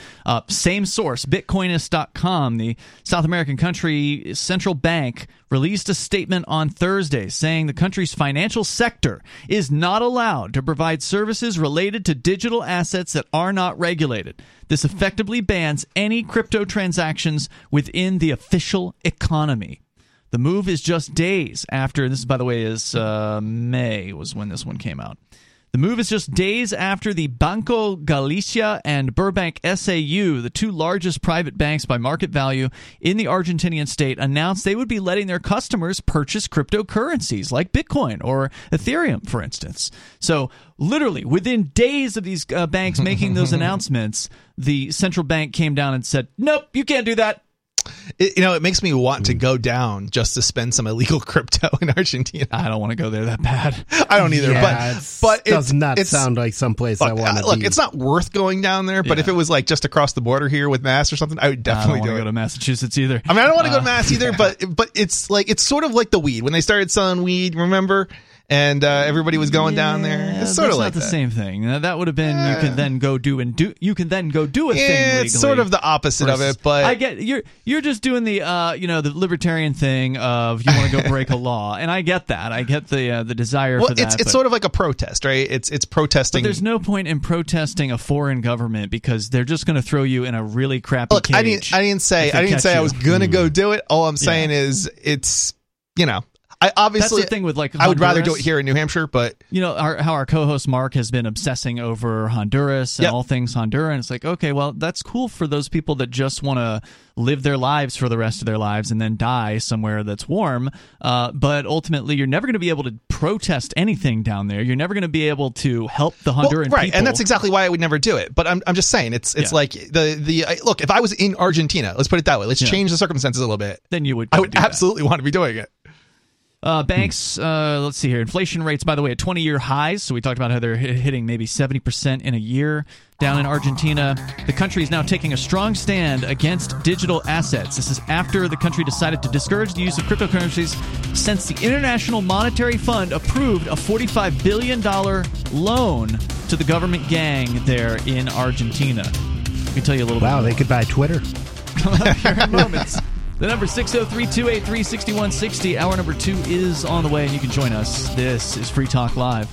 Same source, Bitcoinist.com, the South American country central bank, released a statement on Thursday saying the country's financial sector is not allowed to provide services related to digital assets that are not regulated. This effectively bans any crypto transactions within the official economy. The move is just days after, this, by the way, is May was when this one came out. The move is just days after the Banco Galicia and Burbank SAU, the two largest private banks by market value in the Argentinian state, announced they would be letting their customers purchase cryptocurrencies like Bitcoin or Ethereum, for instance. So literally within days of these banks making those announcements, the central bank came down and said, nope, you can't do that. It makes me want to go down just to spend some illegal crypto in Argentina. I don't want to go there that bad. I don't either. Yeah, but it does not sound like someplace I want to be. Look, it's not worth going down there. But if it was like just across the border here with Mass or something, I would definitely do it. I don't want to go to Massachusetts either. I mean, I don't want to go to Mass either. But it's like it's sort of like the weed when they started selling weed. Remember? And everybody was going down there. It's sort of like that. That's not the same thing. That would have been you can then go do a thing legally. It's sort of the opposite of it, but I get you're just doing the the libertarian thing of you want to go break a law, and I get that. I get the desire for that. Well, it's sort of like a protest, right? It's protesting. But there's no point in protesting a foreign government because they're just going to throw you in a really crappy cage. I didn't say I was going to go do it. All I'm saying is it's I obviously that's the thing with like Honduras. I would rather do it here in New Hampshire, but you know how our co-host Mark has been obsessing over Honduras and all things Honduran. It's like, okay, well, that's cool for those people that just want to live their lives for the rest of their lives and then die somewhere that's warm. But ultimately, you're never going to be able to protest anything down there. You're never going to be able to help the Honduran people, and that's exactly why I would never do it. But I'm just saying it's like look. If I was in Argentina, let's put it that way. Let's change the circumstances a little bit. Then you would. I would absolutely want to be doing it. Banks, let's see here. Inflation rates, by the way, at 20-year highs. So we talked about how they're hitting maybe 70% in a year. down in Argentina. The country is now taking a strong stand against digital assets. This is after the country decided to discourage the use of cryptocurrencies since the International Monetary Fund approved a $45 billion loan to the government gang there in Argentina. Let me tell you a little bit. Wow, they could buy Twitter. Here in moments. The number 603-283-6160. Hour number 2 is on the way, and you can join us. This is Free Talk Live.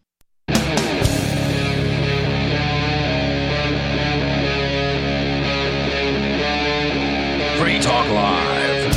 Free Talk Live.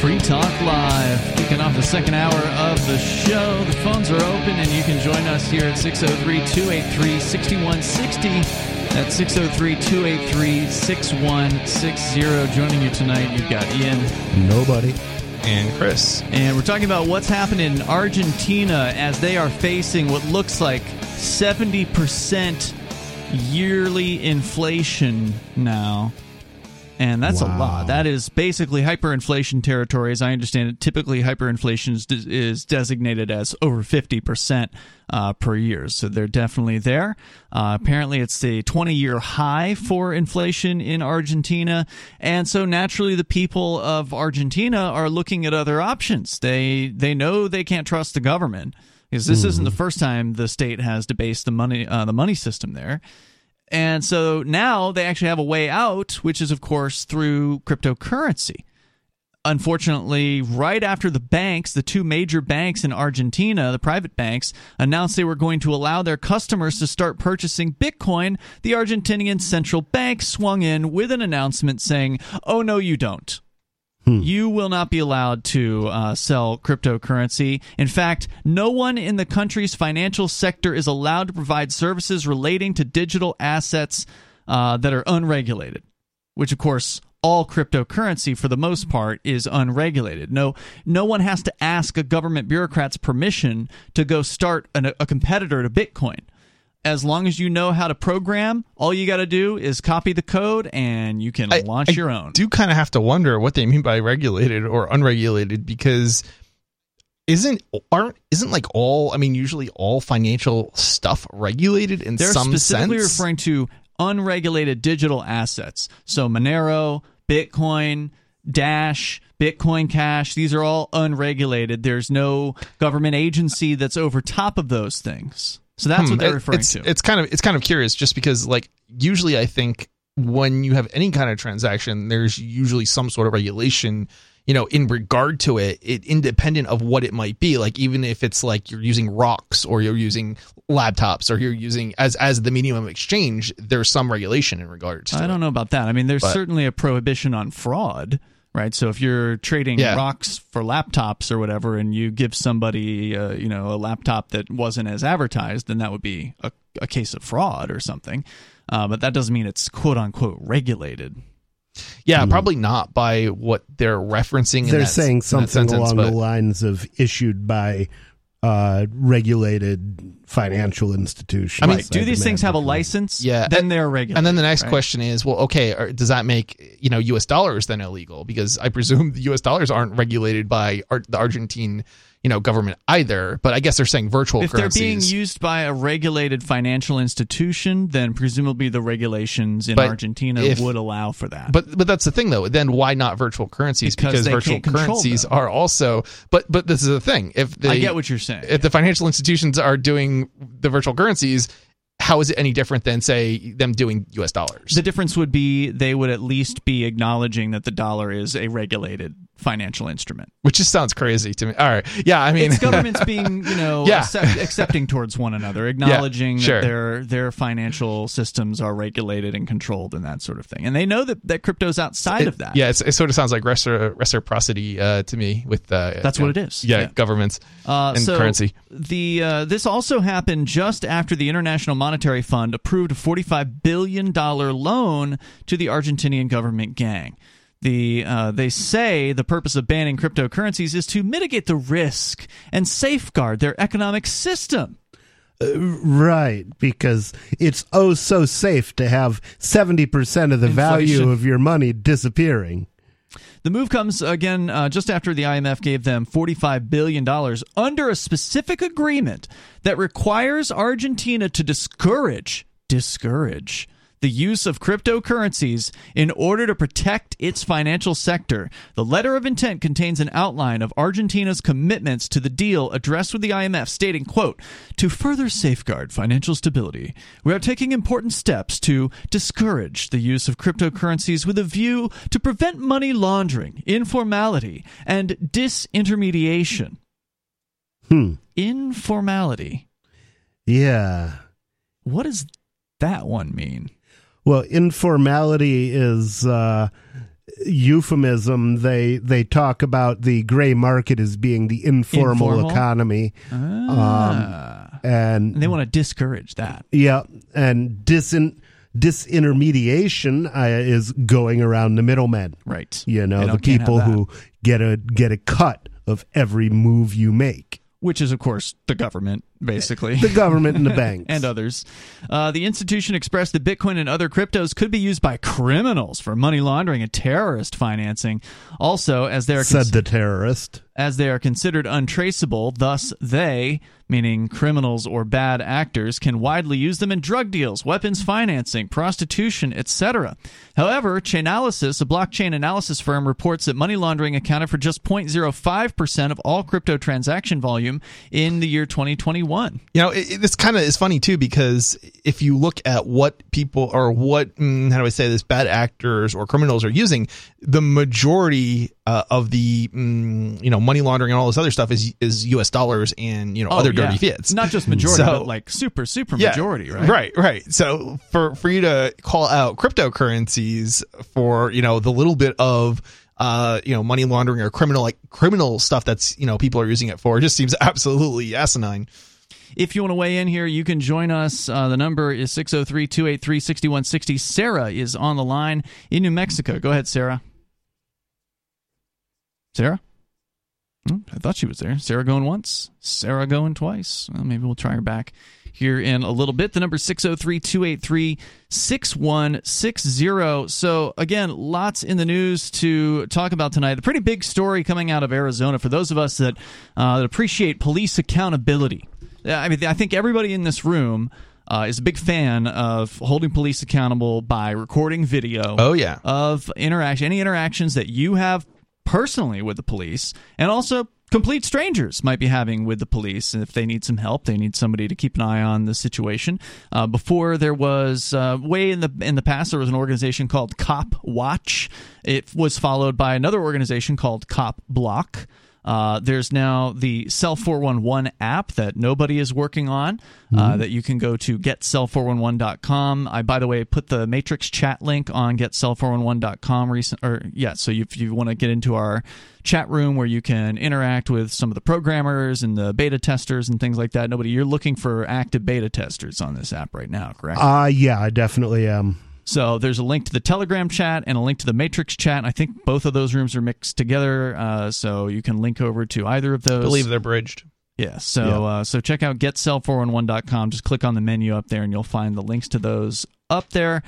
Free Talk Live, kicking off the second hour of the show. The phones are open, and you can join us here at 603-283-6160. That's 603-283-6160. Joining you tonight, you've got Ian. Nobody. And Chris. And we're talking about what's happened in Argentina as they are facing what looks like 70% yearly inflation now. And that's a lot. That is basically hyperinflation territory, as I understand it. Typically, hyperinflation is designated as over 50% per year. So they're definitely there. Apparently, it's the 20-year high for inflation in Argentina. And so naturally, the people of Argentina are looking at other options. They know they can't trust the government, because this isn't the first time the state has debased the money system there. And so now they actually have a way out, which is, of course, through cryptocurrency. Unfortunately, right after the banks, the two major banks in Argentina, the private banks, announced they were going to allow their customers to start purchasing Bitcoin, the Argentinian central bank swung in with an announcement saying, oh, no, you don't. You will not be allowed to sell cryptocurrency. In fact, no one in the country's financial sector is allowed to provide services relating to digital assets that are unregulated, which, of course, all cryptocurrency, for the most part, is unregulated. No one has to ask a government bureaucrat's permission to go start a competitor to Bitcoin. As long as you know how to program, all you got to do is copy the code, and you can launch your own. I do kind of have to wonder what they mean by regulated or unregulated, because usually all financial stuff regulated in some sense? They're specifically referring to unregulated digital assets. So Monero, Bitcoin, Dash, Bitcoin Cash, these are all unregulated. There's no government agency that's over top of those things. So that's what they're referring to. It's kind of curious, just because, like, usually I think when you have any kind of transaction, there's usually some sort of regulation, you know, in regard to it, independent of what it might be. Like, even if it's like you're using rocks or you're using laptops or you're using as the medium of exchange, there's some regulation in regards to it. I don't know about that. I mean, there's certainly a prohibition on fraud. Right, so if you're trading rocks for laptops or whatever, and you give somebody, a laptop that wasn't as advertised, then that would be a case of fraud or something. But that doesn't mean it's quote unquote regulated. Yeah, probably not by what they're referencing. They're saying something along the lines of issued by regulated financial institutions. I mean, do these things have a license? Yeah. Then they're regulated. And then the next question is, well, okay, does that make, U.S. dollars then illegal? Because I presume the U.S. dollars aren't regulated by the Argentine, government either, but I guess they're saying virtual currencies. If they're being used by a regulated financial institution, then presumably the regulations in Argentina would allow for that. But that's the thing, though. Then why not virtual currencies? Because virtual currencies are also... But this is the thing. I get what you're saying. If the financial institutions are doing the virtual currencies... How is it any different than, say, them doing U.S. dollars? The difference would be they would at least be acknowledging that the dollar is a regulated financial instrument. Which just sounds crazy to me. All right. Yeah, I mean... It's governments being, accepting towards one another, acknowledging that their financial systems are regulated and controlled and that sort of thing. And they know that crypto's outside of that. Yeah, it sort of sounds like reciprocity to me with... That's what it is. Yeah, governments and currency. This also happened just after the International Monetary Fund approved a $45 billion loan to the Argentinian government gang. They say the purpose of banning cryptocurrencies is to mitigate the risk and safeguard their economic system. Right, because it's so safe to have 70% of the value of your money disappearing. The move comes, again, just after the IMF gave them $45 billion under a specific agreement that requires Argentina to discourage the use of cryptocurrencies in order to protect its financial sector. The letter of intent contains an outline of Argentina's commitments to the deal addressed with the IMF, stating, quote, "To further safeguard financial stability, we are taking important steps to discourage the use of cryptocurrencies with a view to prevent money laundering, informality, and disintermediation." Informality. Yeah. What does that one mean? Well, informality is euphemism. They talk about the gray market as being the informal economy. And they want to discourage that. Yeah, and disintermediation is going around the middlemen. Right. The people who get a cut of every move you make. Which is, of course, the government, basically. The government and the banks. And others. The institution expressed that Bitcoin and other cryptos could be used by criminals for money laundering and terrorist financing. Also, as they are... Said the terrorist. As they are considered untraceable, thus they, meaning criminals or bad actors, can widely use them in drug deals, weapons financing, prostitution, etc. However, Chainalysis, a blockchain analysis firm, reports that money laundering accounted for just 0.05% of all crypto transaction volume in the year 2021. This kind of is funny too, because if you look at what people or what bad actors or criminals are using, the majority of the money laundering and all this other stuff is U.S. dollars and other dirty fiats. Not just majority, but like super majority, right? Right. So for you to call out cryptocurrencies for the little bit of money laundering or criminal stuff that's people are using it for, it just seems absolutely asinine. If you want to weigh in here, you can join us. The number is 603-283-6160. Sarah is on the line in New Mexico. Go ahead, Sarah. Sarah? I thought she was there. Sarah going once. Sarah going twice. Well, maybe we'll try her back here in a little bit. The number is 603-283-6160. So, again, lots in the news to talk about tonight. A pretty big story coming out of Arizona for those of us that appreciate police accountability. I mean, I think everybody in this room is a big fan of holding police accountable by recording video of any interactions that you have personally with the police, and also complete strangers might be having with the police. And if they need some help, they need somebody to keep an eye on the situation. Before there was, way in the past, there was an organization called Cop Watch. It was followed by another organization called Cop Block. There's now the Cell411 app that nobody is working on, that you can go to GetCell411.com. I, by the way, put the Matrix chat link on GetCell411.com so if you want to get into our chat room where you can interact with some of the programmers and the beta testers and things like that. You're looking for active beta testers on this app right now, correct? Yeah, I definitely am. So there's a link to the Telegram chat and a link to the Matrix chat. I think both of those rooms are mixed together, so you can link over to either of those. I believe they're bridged. Yeah, so check out GetCell411.com. Just click on the menu up there, and you'll find the links to those up there.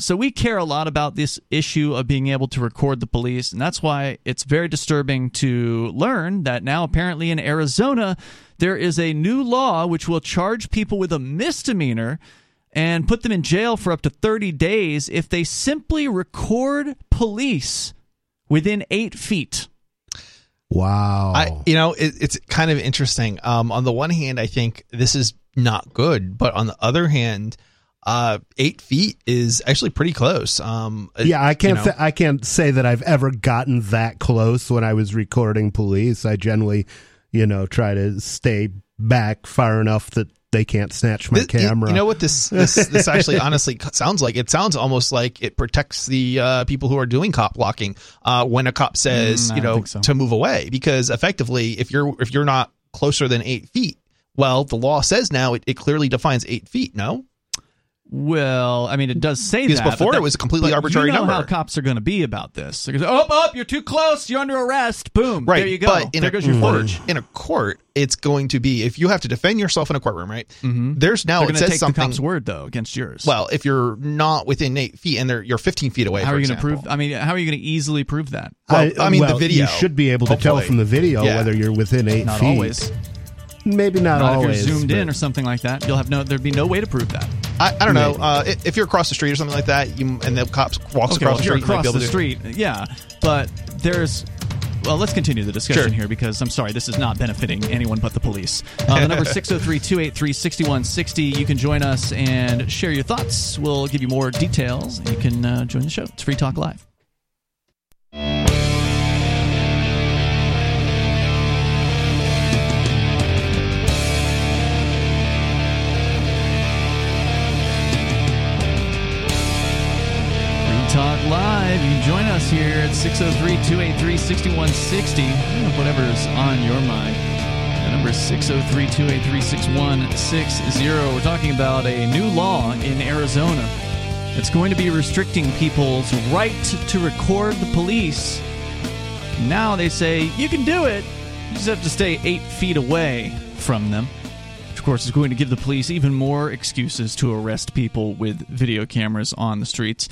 So we care a lot about this issue of being able to record the police, and that's why it's very disturbing to learn that now apparently in Arizona there is a new law which will charge people with a misdemeanor and put them in jail for up to 30 days if they simply record police within 8 feet. Wow. It's kind of interesting. On the one hand, I think this is not good. But on the other hand, 8 feet is actually pretty close. I can't say that I've ever gotten that close when I was recording police. I generally, try to stay back far enough that they can't snatch my camera. You know what this actually honestly sounds like? It sounds almost like it protects the people who are doing cop blocking when a cop says, to move away. Because effectively, if you're not closer than 8 feet, well, the law says now it clearly defines 8 feet, no? Well, it does say that. Because before it was a completely arbitrary number. How cops are going to be about this. They're going to say, oh, you're too close. You're under arrest. Boom. Right. There you go. But there goes your footage. In a court, it's going to be, if you have to defend yourself in a courtroom, right? Mm-hmm. There's now, it says something. They're going to take the cop's word, though, against yours. Well, if you're not within 8 feet and you're 15 feet away, how are you going to easily prove that? Well, the video. You should be able to tell from the video whether you're within 8 feet. Not always. Maybe not always. If you're zoomed in or something like that, there'd be no way to prove that. I don't know. If you're across the street or something like that, and the cops walks across the street, you might be able to do it. Yeah. But let's continue the discussion here, because I'm sorry, this is not benefiting anyone but the police. The number 603-283-6160. You can join us and share your thoughts. We'll give you more details, and you can join the show. It's Free Talk Live. Talk Live. You can join us here at 603-283-6160. Whatever's on your mind. The number is 603-283-6160. We're talking about a new law in Arizona that's going to be restricting people's right to record the police. Now they say you can do it. You just have to stay 8 feet away from them. Of course, is going to give the police even more excuses to arrest people with video cameras on the streets.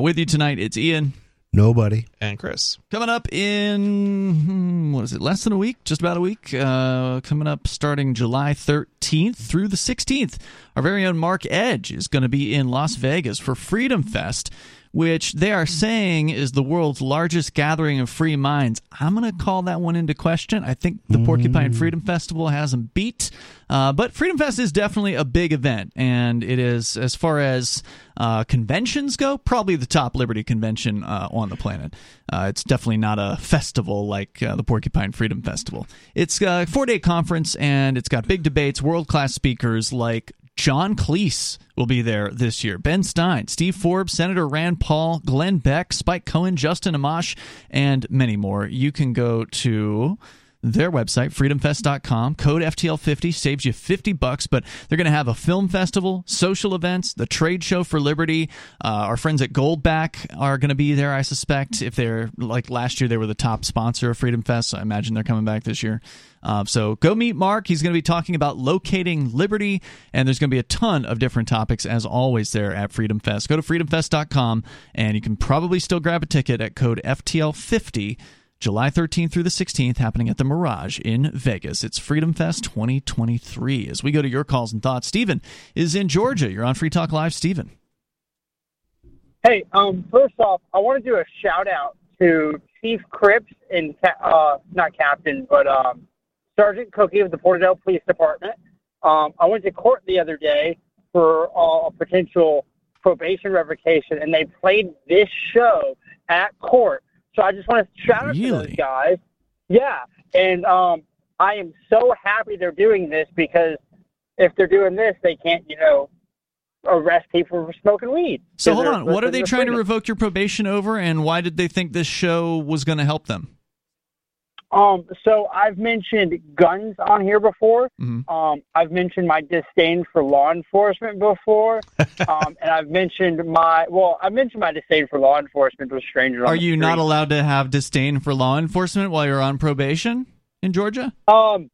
With you tonight, it's Ian, Nobody, and Chris. Coming up in less than a week, just about a week. Coming up starting July 13th through the 16th, our very own Mark Edge is going to be in Las Vegas for Freedom Fest, which they are saying is the world's largest gathering of free minds. I'm going to call that one into question. I think the Porcupine Freedom Festival has them beat. But Freedom Fest is definitely a big event, and it is, as far as conventions go, probably the top liberty convention on the planet. It's definitely not a festival like the Porcupine Freedom Festival. It's a 4-day conference, and it's got big debates, world-class speakers like John Cleese will be there this year. Ben Stein, Steve Forbes, Senator Rand Paul, Glenn Beck, Spike Cohen, Justin Amash, and many more. You can go to their website, freedomfest.com. Code FTL50 saves you $50. But they're going to have a film festival, social events, the trade show for liberty. Our friends at Goldback are going to be there, I suspect. If they're like last year, they were the top sponsor of Freedom Fest. So I imagine they're coming back this year. So go meet Mark. He's going to be talking about locating liberty, and there's going to be a ton of different topics, as always, there at Freedom Fest. Go to freedomfest.com, and you can probably still grab a ticket at code FTL50. July 13th through the 16th, happening at the Mirage in Vegas. It's Freedom Fest 2023. As we go to your calls and thoughts, Stephen is in Georgia. You're on Free Talk Live, Stephen. Hey, first off, I want to do a shout-out to Chief Cripps and, not Captain, but Sergeant Cookie of the Portadale Police Department. I went to court the other day for a potential probation revocation, and they played this show at court. So I just want to shout out to those guys. Yeah. And I am so happy they're doing this, because if they're doing this, they can't, arrest people for smoking weed. So hold on. What are they trying to revoke your probation over, and why did they think this show was going to help them? So I've mentioned guns on here before. Mm-hmm. I've mentioned my disdain for law enforcement before. And I mentioned my disdain for law enforcement with strangers on the street. Are you not allowed to have disdain for law enforcement while you're on probation in Georgia? So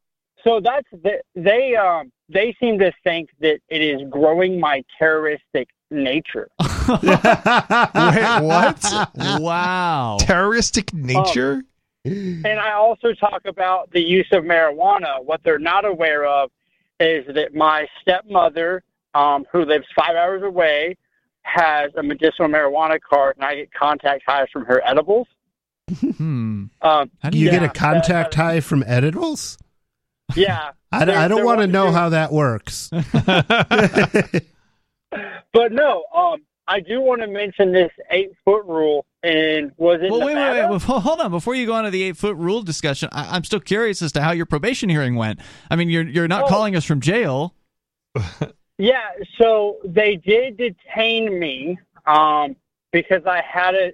that's they seem to think that it is growing my terroristic nature. Wait, what? Wow. Terroristic nature? And I also talk about the use of marijuana. What they're not aware of is that my stepmother, who lives 5 hours away, has a medicinal marijuana card, and I get contact highs from her edibles. How do you get a contact high from edibles? Yeah. I don't want to know how that works. But no, I do want to mention this 8-foot rule. And was it? Well, wait. Hold on. Before you go on to the 8-foot rule discussion, I'm still curious as to how your probation hearing went. I mean, you're not calling us from jail. Yeah. So they did detain me because I had a.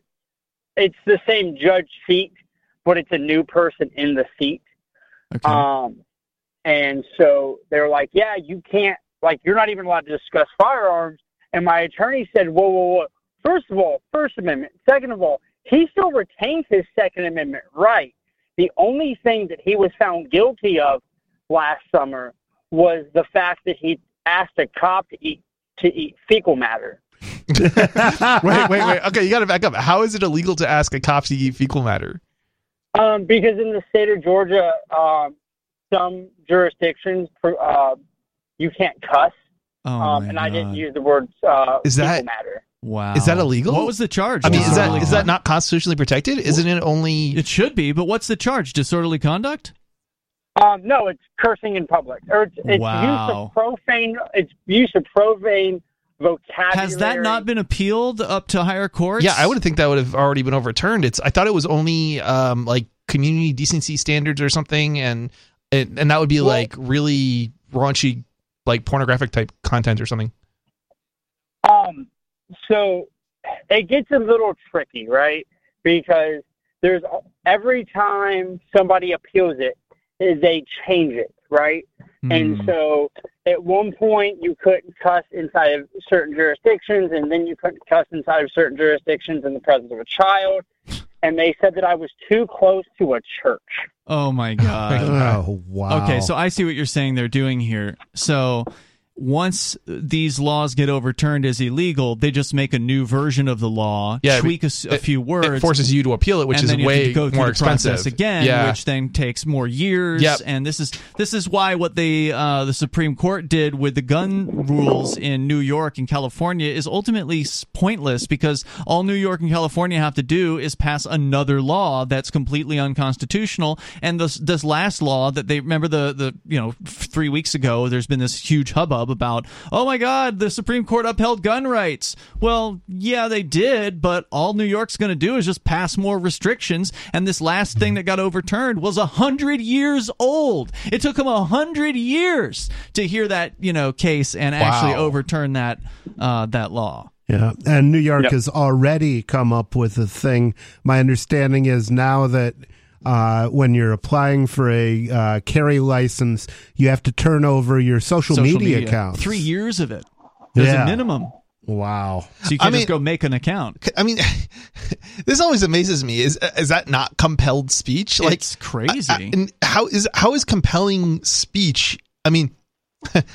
It's the same judge seat, but it's a new person in the seat. Okay. And so they're like, yeah, you can't. Like, you're not even allowed to discuss firearms. And my attorney said, whoa. First of all, First Amendment. Second of all, he still retains his Second Amendment right. The only thing that he was found guilty of last summer was the fact that he asked a cop to eat fecal matter. Wait. Okay, you got to back up. How is it illegal to ask a cop to eat fecal matter? Because in the state of Georgia, some jurisdictions... you can't cuss, and I didn't use the words fecal matter. Wow. Is that illegal? What was the charge? I mean, is that not constitutionally protected? Isn't it only... It should be, but what's the charge? Disorderly conduct? No, it's cursing in public. Or it's use of profane vocabulary. Has that not been appealed up to higher courts? Yeah, I would think that would have already been overturned. I thought it was only like community decency standards or something, and that would be like really raunchy, like pornographic type content or something. So it gets a little tricky, right? Because there's every time somebody appeals it, they change it, right? And so at one point you couldn't cuss inside of certain jurisdictions, and then you couldn't cuss inside of certain jurisdictions in the presence of a child. And they said that I was too close to a church. Oh, my God. Oh, wow. Okay, so I see what you're saying they're doing here. So once these laws get overturned as illegal, they just make a new version of the law, tweak a few words. It forces you to appeal it, which is way more expensive. Again, which then takes more years. Yep. And this is why what the Supreme Court did with the gun rules in New York and California is ultimately pointless, because all New York and California have to do is pass another law that's completely unconstitutional. And this last law that they remember, the 3 weeks ago, there's been this huge hubbub about, oh my God, the Supreme Court upheld gun rights. Well, yeah, they did, but all New York's going to do is just pass more restrictions. And this last thing that got overturned was 100 years old. It took them 100 years to hear that case and actually overturn that law. Yeah, and New York has already come up with a thing. My understanding is now that when you're applying for a carry license, you have to turn over your social media accounts. 3 years of it. There's a minimum. Wow. So you can't just go make an account. I mean, this always amazes me. Is that not compelled speech? Like, it's crazy. And how is compelling speech? I mean...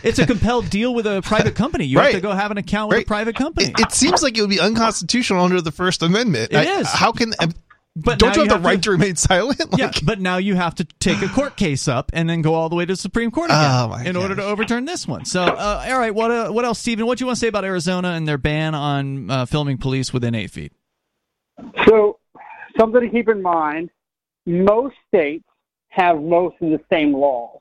It's a compelled deal with a private company. You have to go have an account with a private company. It seems like it would be unconstitutional under the First Amendment. It is. How can... But don't you have the right to remain silent? Yeah, but now you have to take a court case up and then go all the way to the Supreme Court again order to overturn this one. So, all right, what else, Stephen? What do you want to say about Arizona and their ban on filming police within 8 feet? So, something to keep in mind, most states have most of the same laws.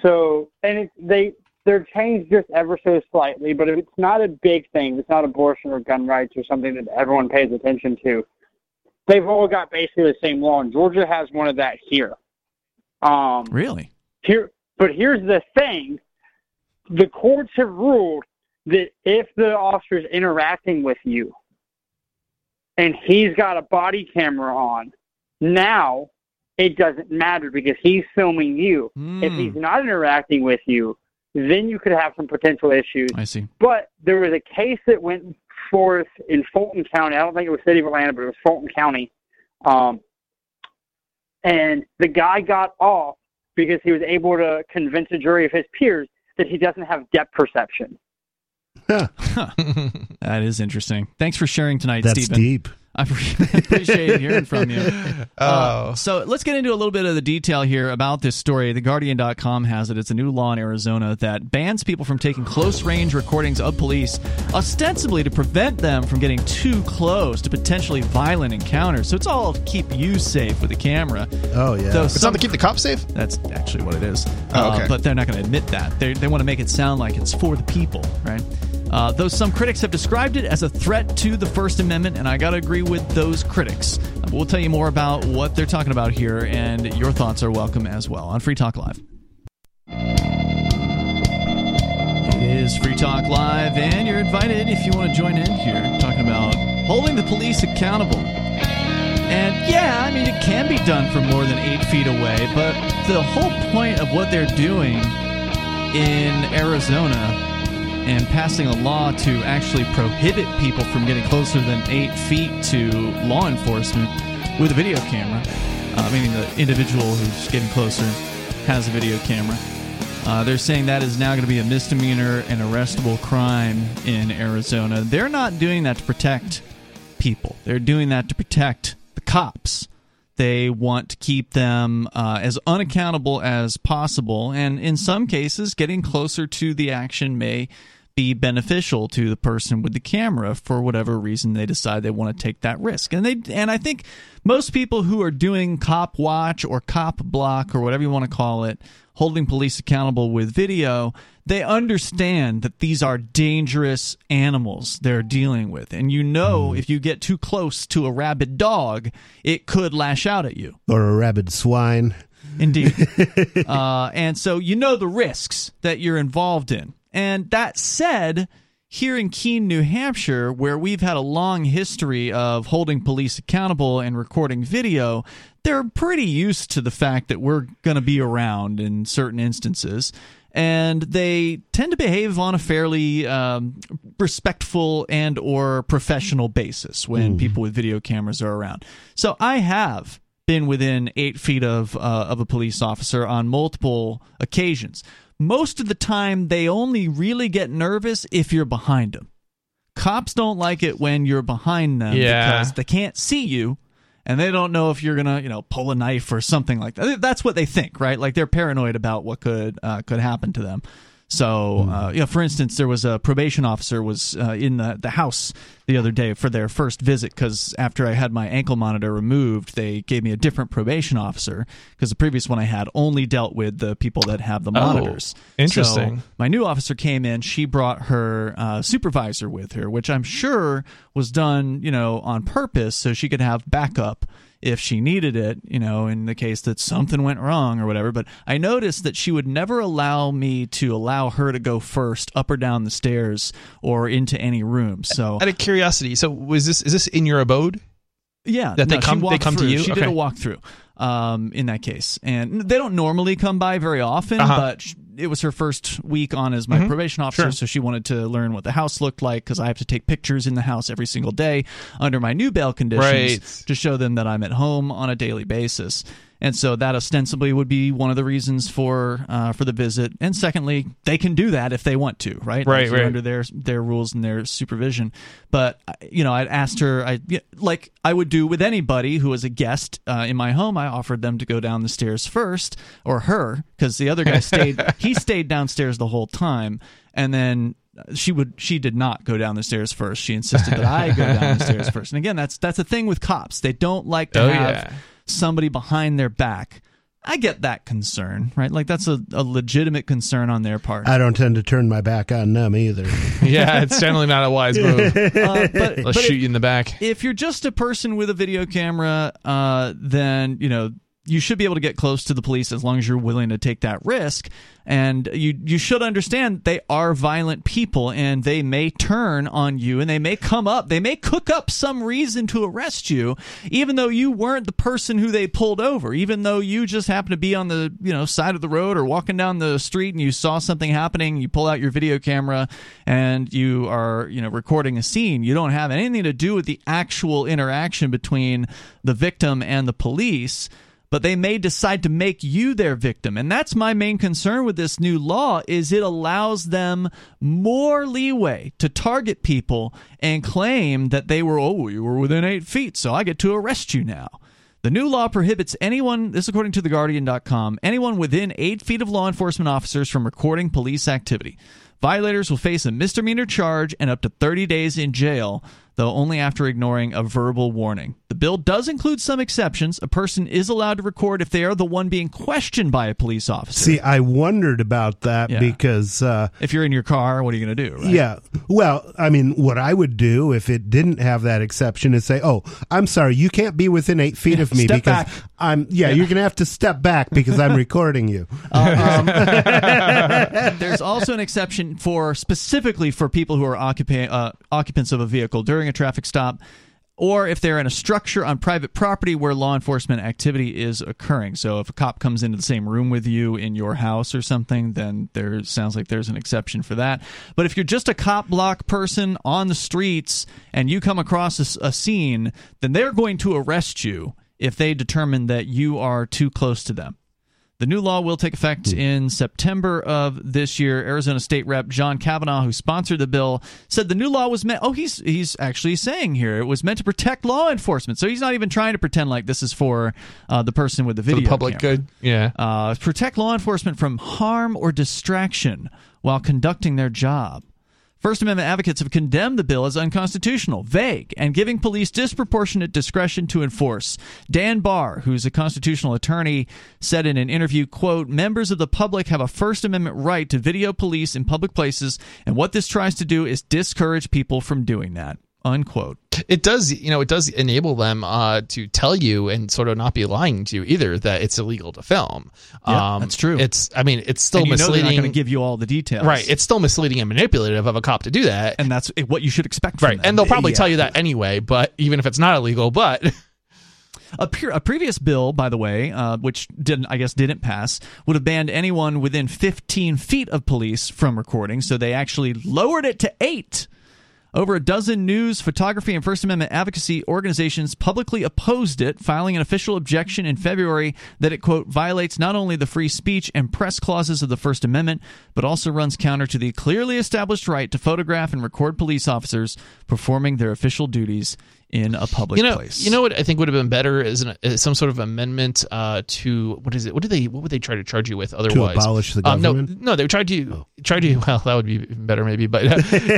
So, they're changed just ever so slightly, but if it's not a big thing, it's not abortion or gun rights or something that everyone pays attention to, they've all got basically the same law, and Georgia has one of that here. Really? But here's the thing. The courts have ruled that if the officer is interacting with you and he's got a body camera on, now it doesn't matter because he's filming you. If he's not interacting with you, then you could have some potential issues. I see. But there was a case that went forth in Fulton County. I don't think it was the city of Atlanta, but it was Fulton County. And the guy got off because he was able to convince a jury of his peers that he doesn't have depth perception. That is interesting. Thanks for sharing tonight, Stephen. That's deep. I appreciate hearing from you. So let's get into a little bit of the detail here about this story. TheGuardian.com has it. It's a new law in Arizona that bans people from taking close-range recordings of police, ostensibly to prevent them from getting too close to potentially violent encounters. So it's all to keep you safe with the camera. Oh, yeah. Though it's not to keep the cops safe? That's actually what it is. Oh, okay. But they're not going to admit that. They want to make it sound like it's for the people, right? Though some critics have described it as a threat to the First Amendment, and I got to agree with those critics. We'll tell you more about what they're talking about here, and your thoughts are welcome as well on Free Talk Live. It is Free Talk Live, and you're invited if you want to join in here, talking about holding the police accountable. And yeah, I mean, it can be done from more than 8 feet away, but the whole point of what they're doing in Arizona and passing a law to actually prohibit people from getting closer than 8 feet to law enforcement with a video camera, meaning the individual who's getting closer has a video camera. They're saying that is now going to be a misdemeanor and arrestable crime in Arizona. They're not doing that to protect people. They're doing that to protect the cops. They want to keep them as unaccountable as possible, and in some cases, getting closer to the action may be beneficial to the person with the camera for whatever reason they decide they want to take that risk. And I think most people who are doing cop watch or cop block or whatever you want to call it, holding police accountable with video, they understand that these are dangerous animals they're dealing with. And you know, if you get too close to a rabid dog, it could lash out at you. Or a rabid swine. Indeed. And so you know the risks that you're involved in. And that said, here in Keene, New Hampshire, where we've had a long history of holding police accountable and recording video, they're pretty used to the fact that we're going to be around in certain instances. And they tend to behave on a fairly respectful and or professional basis when people with video cameras are around. So I have been within 8 feet of a police officer on multiple occasions. Most of the time, they only really get nervous if you're behind them. Cops don't like it when you're behind them because they can't see you, and they don't know if you're going to, pull a knife or something like that. That's what they think, right? Like, they're paranoid about what could happen to them. So, for instance, there was a probation officer was in the house the other day for their first visit because after I had my ankle monitor removed, they gave me a different probation officer because the previous one I had only dealt with the people that have the monitors. Oh, interesting. So my new officer came in. She brought her supervisor with her, which I'm sure was done, on purpose so she could have backup if she needed it, in the case that something went wrong or whatever. But I noticed that she would never allow her to go first up or down the stairs or into any room. So, out of curiosity, so is this in your abode? Yeah, that they come to you. She did a walkthrough in that case, and they don't normally come by very often. But it was her first week on as my probation officer, so she wanted to learn what the house looked like because I have to take pictures in the house every single day under my new bail conditions to show them that I'm at home on a daily basis. And so that ostensibly would be one of the reasons for the visit. And secondly, they can do that if they want to, right? Right, right. Under their rules and their supervision. But, I'd asked her, like I would do with anybody who was a guest in my home, I offered them to go down the stairs first, or her, because the other guy stayed downstairs the whole time. And then she did not go down the stairs first. She insisted that I go down the stairs first. And again, that's a thing with cops. They don't like to have... Yeah. Somebody behind their back. I get that concern, right? Like, that's a legitimate concern on their part. I don't tend to turn my back on them either. Yeah, it's generally not a wise move. But shoot you in the back. If you're just a person with a video camera, then, you should be able to get close to the police as long as you're willing to take that risk. And you should understand they are violent people, and they may turn on you, and they may come up. They may cook up some reason to arrest you, even though you weren't the person who they pulled over, even though you just happened to be on the side of the road or walking down the street and you saw something happening. You pull out your video camera and you are recording a scene. You don't have anything to do with the actual interaction between the victim and the police. but they may decide to make you their victim. And that's my main concern with this new law, is it allows them more leeway to target people and claim that they were, oh, you were within 8 feet, so I get to arrest you now. The new law prohibits anyone, this according to TheGuardian.com, anyone within 8 feet of law enforcement officers from recording police activity. Violators will face a misdemeanor charge and up to 30 days in jail, though only after ignoring a verbal warning. The bill does include some exceptions. A person is allowed to record if they are the one being questioned by a police officer. See, I wondered about that because... if you're in your car, what are you going to do? Right? Yeah. Well, I mean, what I would do if it didn't have that exception is say, oh, I'm sorry, you can't be within 8 feet of me because... Step back. You're going to have to step back because I'm recording you. There's also an exception for specifically for people who are occupants of a vehicle during a traffic stop, or if they're in a structure on private property where law enforcement activity is occurring. So if a cop comes into the same room with you in your house or something, then there sounds like there's an exception for that. But if you're just a cop block person on the streets and you come across a scene, then they're going to arrest you if they determine that you are too close to them. The new law will take effect in September of this year. Arizona State Rep. John Kavanaugh, who sponsored the bill, said the new law was meant... Oh, he's actually saying here it was meant to protect law enforcement. So he's not even trying to pretend like this is for the person with the video. For the public good, yeah. Protect law enforcement from harm or distraction while conducting their job. First Amendment advocates have condemned the bill as unconstitutional, vague, and giving police disproportionate discretion to enforce. Dan Barr, who's a constitutional attorney, said in an interview, quote, members of the public have a First Amendment right to video police in public places, and what this tries to do is discourage people from doing that, unquote. It does, it does enable them to tell you and sort of not be lying to you either that it's illegal to film. Yeah, that's true. It's still misleading. They're not going to give you all the details, right? It's still misleading and manipulative of a cop to do that, and that's what you should expect from them. And they'll probably tell you that anyway. But even if it's not illegal, but. A previous bill, by the way, which didn't pass, would have banned anyone within 15 feet of police from recording. So they actually lowered it to 8. Over a dozen news, photography, and First Amendment advocacy organizations publicly opposed it, filing an official objection in February that it, quote, violates not only the free speech and press clauses of the First Amendment, but also runs counter to the clearly established right to photograph and record police officers performing their official duties in a public place. You know what I think would have been better is some sort of amendment to what would they try to charge you with otherwise? To abolish the government? No, they would try to. Well, that would be better maybe, but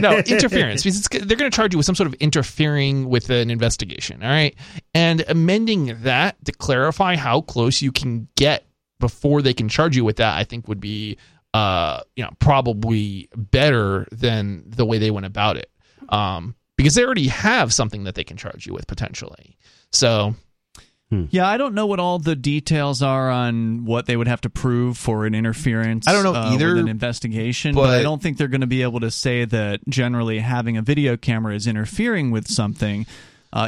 no interference. Because they're going to charge you with some sort of interfering with an investigation. All right, and amending that to clarify how close you can get before they can charge you with that, I think would be probably better than the way they went about it. Because they already have something that they can charge you with potentially. So, yeah, I don't know what all the details are on what they would have to prove for an interference. I don't know either with an investigation, but I don't think they're going to be able to say that generally having a video camera is interfering with something.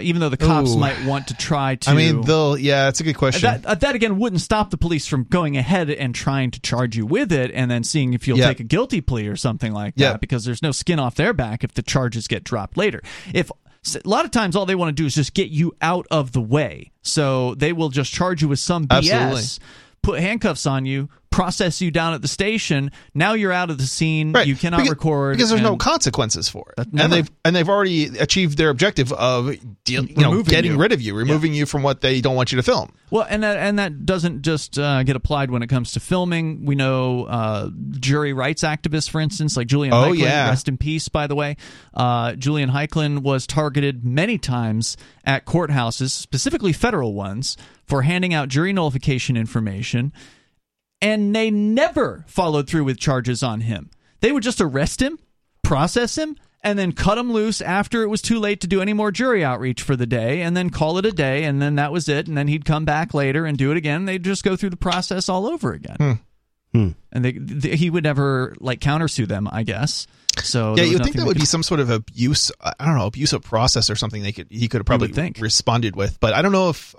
Even though the cops might want to try to... it's a good question. That, again, wouldn't stop the police from going ahead and trying to charge you with it and then seeing if you'll take a guilty plea or something like that, because there's no skin off their back if the charges get dropped later. A lot of times, all they want to do is just get you out of the way. So they will just charge you with some BS, put handcuffs on you, process you down at the station. Now you're out of the scene. Right. You cannot record because there's no consequences for it. And they've already achieved their objective of getting rid of you, removing you from what they don't want you to film. Well, and that doesn't just get applied when it comes to filming. We know jury rights activists, for instance, like Julian Heiklin. Rest in peace, by the way. Julian Heiklin was targeted many times at courthouses, specifically federal ones, for handing out jury nullification information. And they never followed through with charges on him. They would just arrest him, process him, and then cut him loose after it was too late to do any more jury outreach for the day, and then call it a day, and then that was it. And then he'd come back later and do it again. They'd just go through the process all over again. and he would never like countersue them, I guess. So yeah, you'd think that would be some sort of abuse. I don't know, abuse of process or something. He could have probably responded with, but I don't know if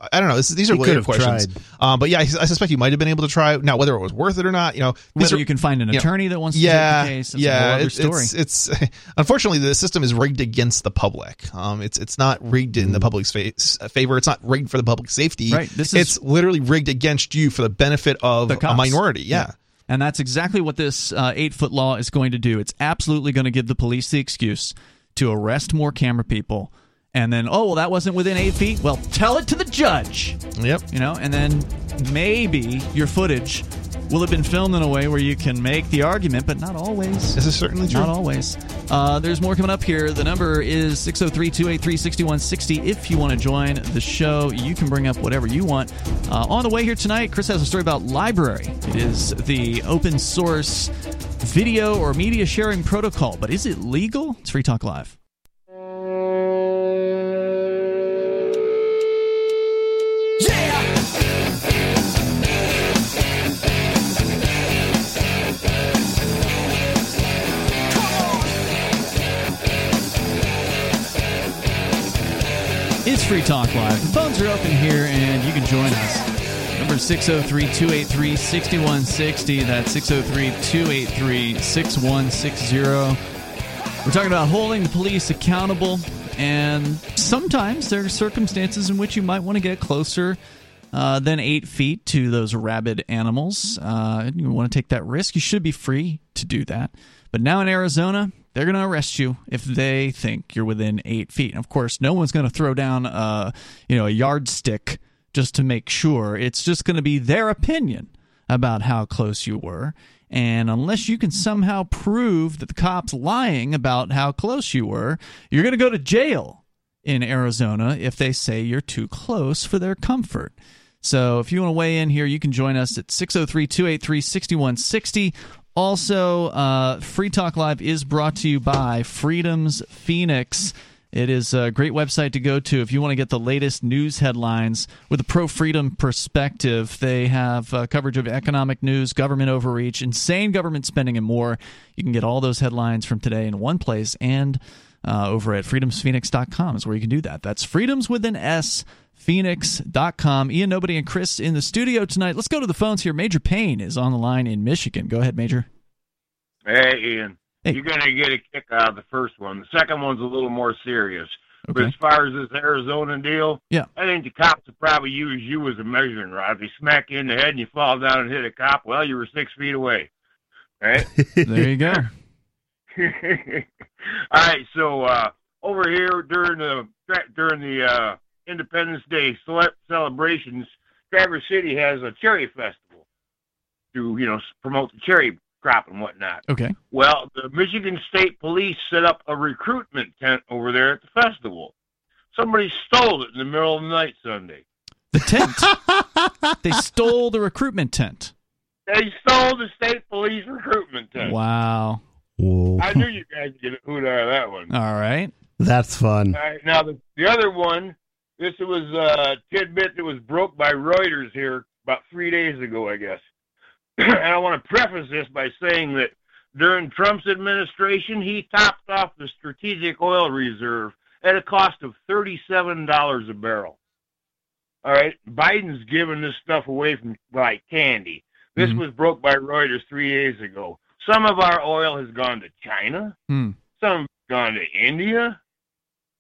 these are layered questions. But yeah, I suspect you might have been able to try. Now, whether it was worth it or not, whether you can find an attorney that wants to take the case. It's unfortunately the system is rigged against the public. It's not rigged in the public's favor. It's not rigged for the public safety. Right. It's literally rigged against you for the benefit of a minority. Yeah. And that's exactly what this 8-foot law is going to do. It's absolutely going to give the police the excuse to arrest more camera people. And then, oh, well, that wasn't within 8 feet. Well, tell it to the judge. Yep. And then maybe your footage will have been filmed in a way where you can make the argument, but not always. This is certainly true. Not always. There's more coming up here. The number is 603-283-6160. If you want to join the show, you can bring up whatever you want. On the way here tonight, Chris has a story about LBRY. It is the open source video or media sharing protocol, but is it legal? It's Free Talk Live. It's Free Talk Live. The phones are open here, and you can join us. Number 603-283-6160. That's 603-283-6160. We're talking about holding the police accountable, and sometimes there are circumstances in which you might want to get closer than 8 feet to those rabid animals. You want to take that risk. You should be free to do that. But now in Arizona, they're going to arrest you if they think you're within 8 feet. And of course, no one's going to throw down a yardstick just to make sure. It's just going to be their opinion about how close you were. And unless you can somehow prove that the cop's lying about how close you were, you're going to go to jail in Arizona if they say you're too close for their comfort. So if you want to weigh in here, you can join us at 603-283-6160. Also, Free Talk Live is brought to you by Freedom's Phoenix. It is a great website to go to if you want to get the latest news headlines with a pro-freedom perspective. They have coverage of economic news, government overreach, insane government spending, and more. You can get all those headlines from today in one place, and over at freedomsphoenix.com is where you can do that. That's freedoms with an S, Phoenix.com. Ian Nobody and Chris in the studio tonight. Let's go to the phones here. Major Payne is on the line in Michigan. Go ahead, Major. Hey, Ian. Hey. You're going to get a kick out of the first one. The second one's a little more serious. Okay. But as far as this Arizona deal, I think the cops would probably use you as a measuring rod. If they smack you in the head and you fall down and hit a cop, well, you were 6 feet away. Right? There you go. All right, so over here during the Independence Day celebrations, Traverse City has a cherry festival to promote the cherry crop and whatnot. Okay. Well, the Michigan State Police set up a recruitment tent over there at the festival. Somebody stole it in the middle of the night Sunday. The tent? They stole the recruitment tent. They stole the state police recruitment tent. Wow. Whoa. I knew you guys would get a hoot out of that one. All right. That's fun. All right. Now, the other one, this was a tidbit that was broke by Reuters here about 3 days ago, I guess. And I want to preface this by saying that during Trump's administration, he topped off the strategic oil reserve at a cost of $37 a barrel. All right. Biden's giving this stuff away like candy. This was broke by Reuters 3 days ago. Some of our oil has gone to China. Some gone to India,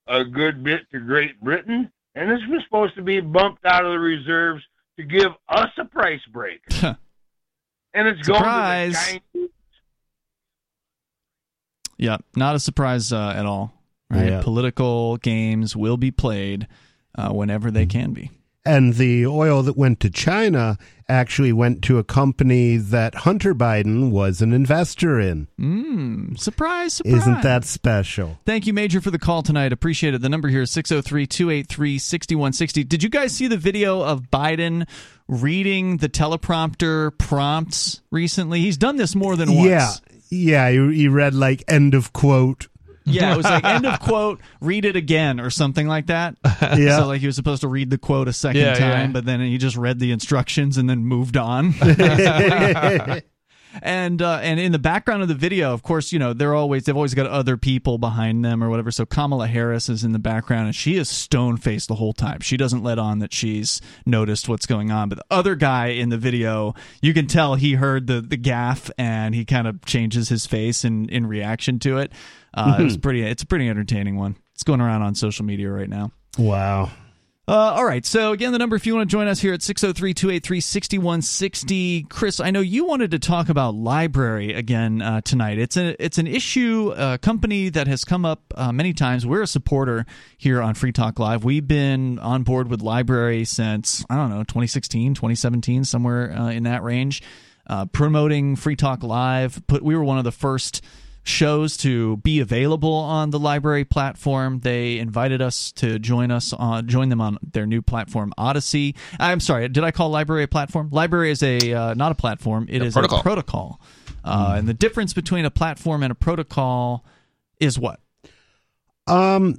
a good bit to Great Britain, and this was supposed to be bumped out of the reserves to give us a price break. And it's surprise. Going to the Chinese. Yeah, not a surprise at all. Right? Yeah. Political games will be played whenever they can be. And the oil that went to China actually went to a company that Hunter Biden was an investor in. Surprise, surprise. Isn't that special? Thank you, Major, for the call tonight. Appreciate it. The number here is 603-283-6160. Did you guys see the video of Biden reading the teleprompter prompts recently? He's done this more than once. Yeah, he read like end of quote. Yeah, it was like, end of quote, read it again, or something like that. Yeah. So, like, he was supposed to read the quote a second time, but then he just read the instructions and then moved on. And in the background of the video, of course, you know, they've always got other people behind them or whatever. So Kamala Harris is in the background, and she is stone-faced the whole time. She doesn't let on that she's noticed what's going on. But the other guy in the video, you can tell he heard the gaffe, and he kind of changes his face in reaction to it. It's a pretty entertaining one. It's going around on social media right now. Wow. All right. So, again, the number if you want to join us here at 603-283-6160. Chris, I know you wanted to talk about LBRY again tonight. It's an issue, a company that has come up many times. We're a supporter here on Free Talk Live. We've been on board with LBRY since, I don't know, 2016, 2017, somewhere in that range, promoting Free Talk Live. We were one of the first shows to be available on the LBRY platform. They invited us to join them on their new platform, Odysee. I'm sorry, did I call LBRY a platform? LBRY is not a platform. It is a protocol. And the difference between a platform and a protocol is what? Well,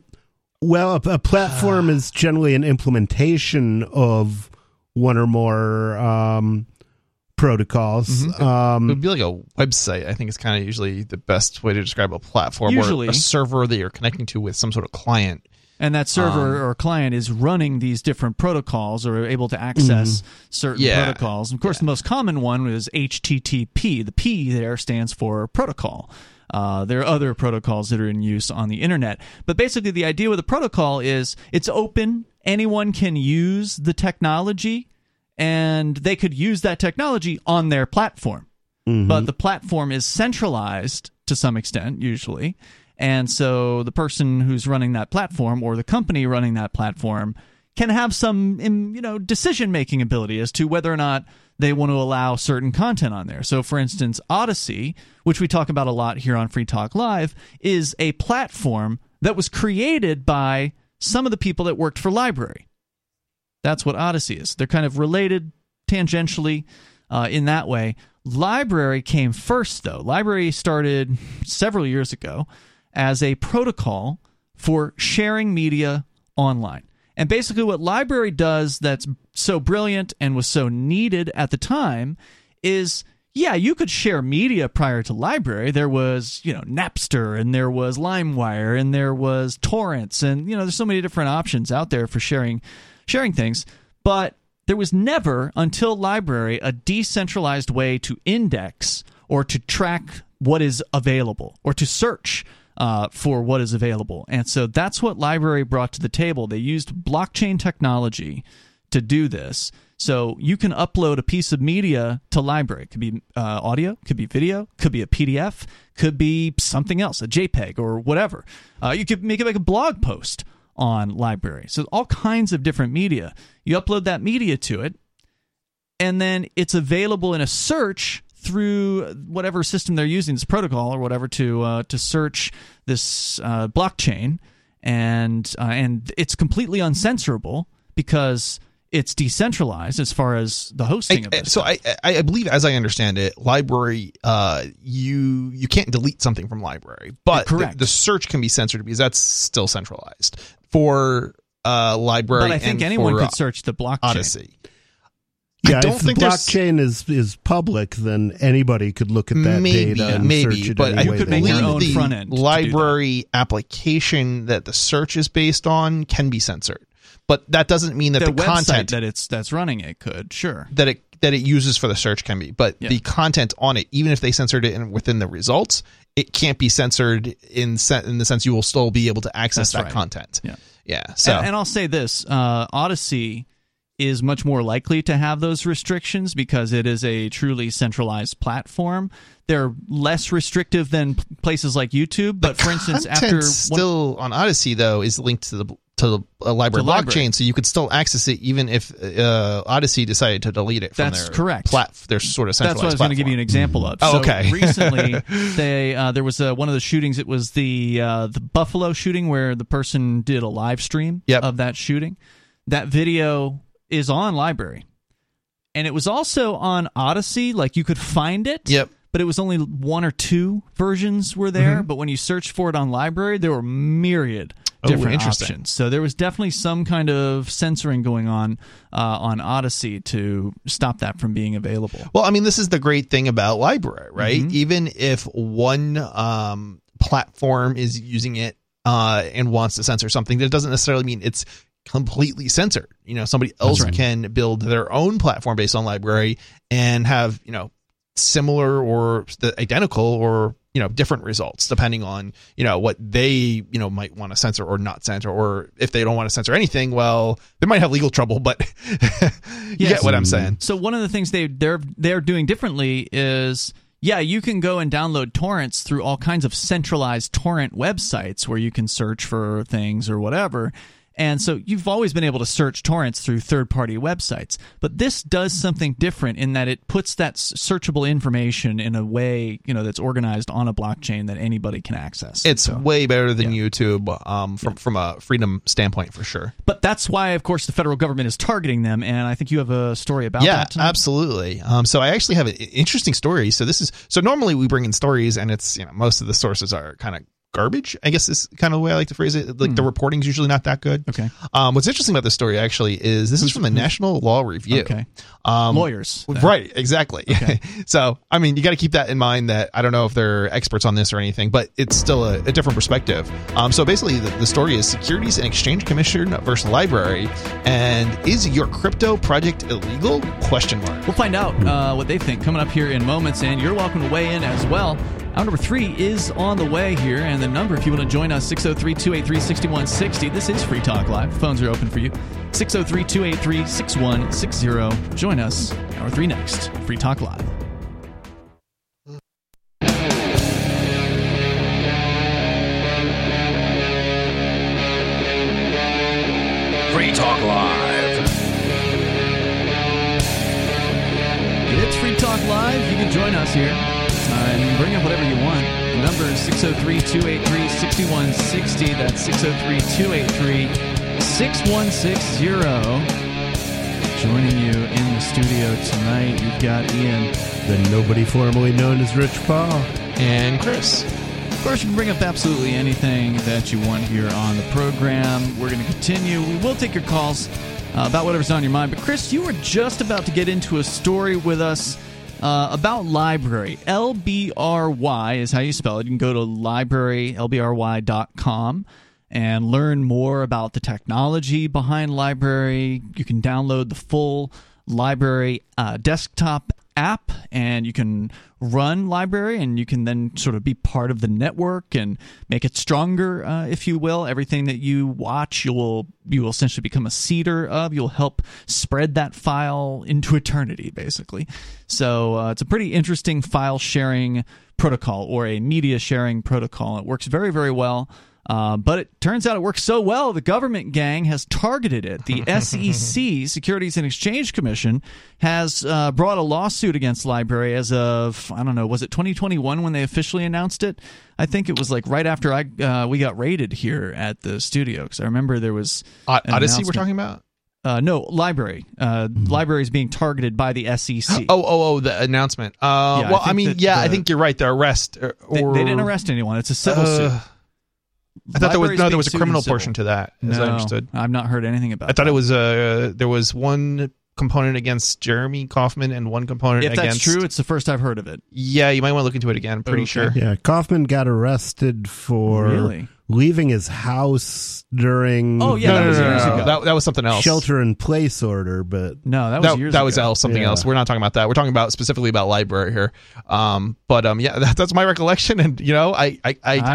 a platform is generally an implementation of one or more protocols. Mm-hmm. It would be like a website. I think it's kind of usually the best way to describe a platform, usually, or a server that you're connecting to with some sort of client. And that server or client is running these different protocols or able to access certain protocols. Of course, the most common one is HTTP. The P there stands for protocol. There are other protocols that are in use on the internet. But basically, the idea with a protocol is it's open. Anyone can use the technology, and they could use that technology on their platform. Mm-hmm. But the platform is centralized to some extent, usually. And so the person who's running that platform or the company running that platform can have some decision-making ability as to whether or not they want to allow certain content on there. So, for instance, Odysee, which we talk about a lot here on Free Talk Live, is a platform that was created by some of the people that worked for LBRY. That's what Odysee is. They're kind of related tangentially in that way. LBRY came first, though. LBRY started several years ago as a protocol for sharing media online. And basically what LBRY does that's so brilliant and was so needed at the time is, yeah, you could share media prior to LBRY. There was, Napster, and there was LimeWire, and there was torrents, and, there's so many different options out there for sharing things, but there was never, until LBRY, a decentralized way to index or to track what is available or to search for what is available. And so that's what LBRY brought to the table. They used blockchain technology to do this. So you can upload a piece of media to LBRY. It could be audio, could be video, could be a PDF, could be something else, a JPEG or whatever. You could make it like a blog post on LBRY. So all kinds of different media. You upload that media to it, and then it's available in a search through whatever system they're using, this protocol or whatever, to search this blockchain, and it's completely uncensorable because it's decentralized as far as the hosting of it. So I believe, as I understand it, LBRY, you can't delete something from LBRY, but the search can be censored because that's still centralized for LBRY. But I think anyone could search the blockchain. Odysee. Yeah, if the blockchain is public, then anybody could look at that data and search it. But you could make your own front end. LBRY application that the search is based on can be censored. But that doesn't mean that the content that that's running it could, sure, that it uses for the search can be. But the content on it, even if they censored it within the results, it can't be censored in the sense you will still be able to access that content. Yeah. So and I'll say this: Odysee is much more likely to have those restrictions because it is a truly centralized platform. They're less restrictive than places like YouTube. But for instance, still on Odysee though is linked to the LBRY blockchain, so you could still access it even if Odysee decided to delete it from their sort of centralized platform. That's what I was going to give you an example of. Oh, so okay. Recently, there was one of the shootings. It was the Buffalo shooting where the person did a live stream of that shooting. That video is on LBRY. And it was also on Odysee. Like, you could find it. Yep. But it was only one or two versions were there. Mm-hmm. But when you searched for it on LBRY, there were myriad different options. So there was definitely some kind of censoring going on Odysee to stop that from being available. Well, I mean, this is the great thing about LimeWire, right? Mm-hmm. Even if one platform is using it and wants to censor something, that doesn't necessarily mean it's completely censored. You know, somebody else can build their own platform based on LimeWire and have, you know, similar or identical or, you know, different results depending on, you know, what they, you know, might want to censor or not censor, or if they don't want to censor anything, well, they might have legal trouble, but you get what I'm saying. So one of the things they're doing differently is, yeah, you can go and download torrents through all kinds of centralized torrent websites where you can search for things or whatever. And so you've always been able to search torrents through third-party websites. But this does something different in that it puts that searchable information in a way, you know, that's organized on a blockchain that anybody can access. It's way better than YouTube from a freedom standpoint, for sure. But that's why, of course, the federal government is targeting them. And I think you have a story about that tonight. Yeah, absolutely. So I actually have an interesting story. So this is normally we bring in stories, and it's, you know, most of the sources are kind of garbage, I guess is kind of the way I like to phrase it. Like the reporting's usually not that good. Okay. What's interesting about this story actually is this is from the National Law Review. Okay. Lawyers. Right. Exactly. Okay. So, I mean, you got to keep that in mind that I don't know if they're experts on this or anything, but it's still a different perspective. So basically the story is Securities and Exchange Commission versus LimeWire, and is your crypto project illegal? ? We'll find out what they think coming up here in moments, and you're welcome to weigh in as well. Hour number 3 is on the way here, and the number, if you want to join us, 603-283-6160. This is Free Talk Live. Phones are open for you. 603-283-6160. Join us. Hour 3 next. Free Talk Live. Free Talk Live. It's Free Talk Live. You can join us here. And bring up whatever you want. The number is 603-283-6160. That's 603-283-6160. Joining you in the studio tonight, you've got Ian, the nobody formerly known as Rich Paul, and Chris. Of course, you can bring up absolutely anything that you want here on the program. We're going to continue. We will take your calls about whatever's on your mind. But Chris, you were just about to get into a story with us about LimeWire. LBRY is how you spell it. You can go to LimeWire, LBRY.com, and learn more about the technology behind LimeWire. You can download the full LimeWire desktop app, and you can run LimeWire, and you can then sort of be part of the network and make it stronger, if you will. Everything that you watch, you will essentially become a seeder of. You'll help spread that file into eternity, basically. So it's a pretty interesting file sharing protocol, or a media sharing protocol. It works very, very well. But it turns out it works so well, the government gang has targeted it. The SEC, Securities and Exchange Commission, has brought a lawsuit against LimeWire as of, I don't know, was it 2021 when they officially announced it? I think it was like right after we got raided here at the studio, because I remember there was Odysee we're talking about? No, LimeWire. LimeWire is being targeted by the SEC. Oh, the announcement. Yeah, well, I mean, I think you're right. The arrest. They didn't arrest anyone. It's a civil suit. I thought there was a criminal portion to that, as I understood. I've not heard anything about that. I thought it was there was one component against Jeremy Kaufman and one component against... If that's true, it's the first I've heard of it. Yeah, you might want to look into it again. I'm pretty sure. Yeah, Kaufman got arrested for leaving his house during... Oh, yeah, that was years ago. That was something else. Shelter-in-place order, but... No, that was years ago. That was something else. We're not talking about that. We're talking about specifically about LimeWire here. That's my recollection, and, you know, I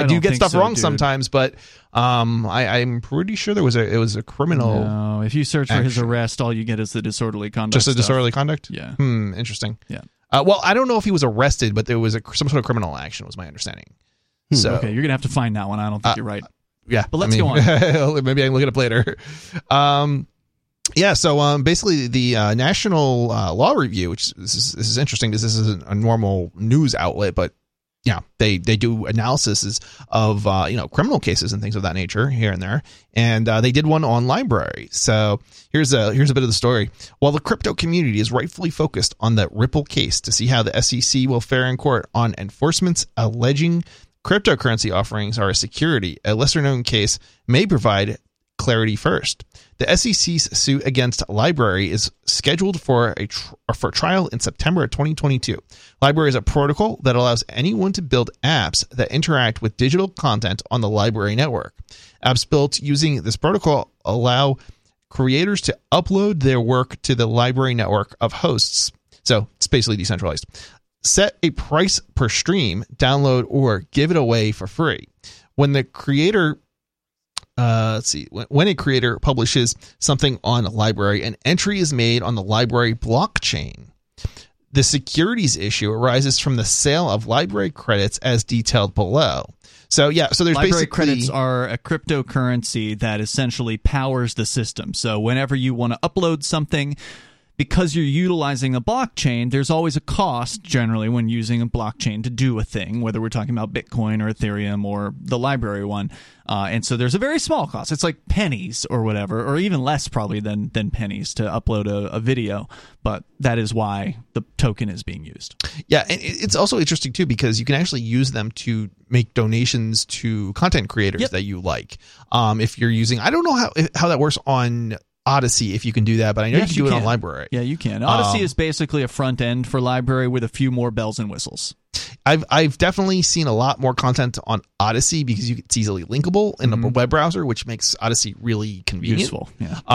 do get stuff wrong sometimes, but... I'm pretty sure it was a criminal. No, if you search for his arrest, all you get is the disorderly conduct. Just the disorderly conduct? Yeah. Interesting. Yeah. Well, I don't know if he was arrested, but there was some sort of criminal action, was my understanding. So okay, you're gonna have to find that one. I don't think you're right. Yeah, but go on. Maybe I can look it up later. Yeah, so basically the National Law Review, which this is interesting because this isn't a normal news outlet, but. Yeah, they do analyses of criminal cases and things of that nature here and there, and they did one on LimeWire. So here's a bit of the story. While the crypto community is rightfully focused on the Ripple case to see how the SEC will fare in court on enforcement's alleging Cryptocurrency offerings are a security. A lesser-known case may provide clarity first. The SEC's suit against LBRY is scheduled for trial in September 2022. LBRY is a protocol that allows anyone to build apps that interact with digital content on the LBRY network. Apps built using this protocol allow creators to upload their work to the LBRY network of hosts. So it's basically decentralized. Set a price per stream, download, or give it away for free. When the creator When a creator publishes something on LBRY, an entry is made on the LBRY blockchain. The securities issue arises from the sale of LBRY credits as detailed below. So yeah, so there's LBRY basically credits are a cryptocurrency that essentially powers the system. So whenever you want to upload something, because you're utilizing a blockchain, there's always a cost generally when using a blockchain to do a thing, whether we're talking about Bitcoin or Ethereum or the LBRY one. And so there's a very small cost. It's like pennies or whatever, or even less probably than pennies to upload a video. But that is why the token is being used. Yeah, and it's also interesting, too, because you can actually use them to make donations to content creators that you like. If you're using, I don't know how that works on Odysee, if you can do that, but I know you can do it on LBRY. Yeah, you can. Odysee is basically a front end for LBRY with a few more bells and whistles. I've definitely seen a lot more content on Odysee because it's easily linkable in a web browser, which makes Odysee really convenient, useful,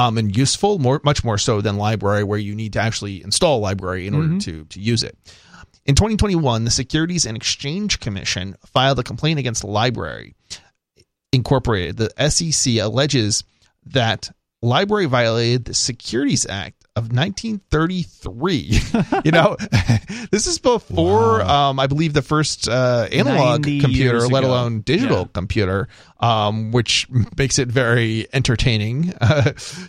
and useful much more so than LBRY, where you need to actually install LBRY in order to use it. In 2021, the Securities and Exchange Commission filed a complaint against LBRY Incorporated. The SEC alleges that LBRY violated the Securities Act of 1933. You know, this is before, I believe, the first analog computer, let alone digital computer, which makes it very entertaining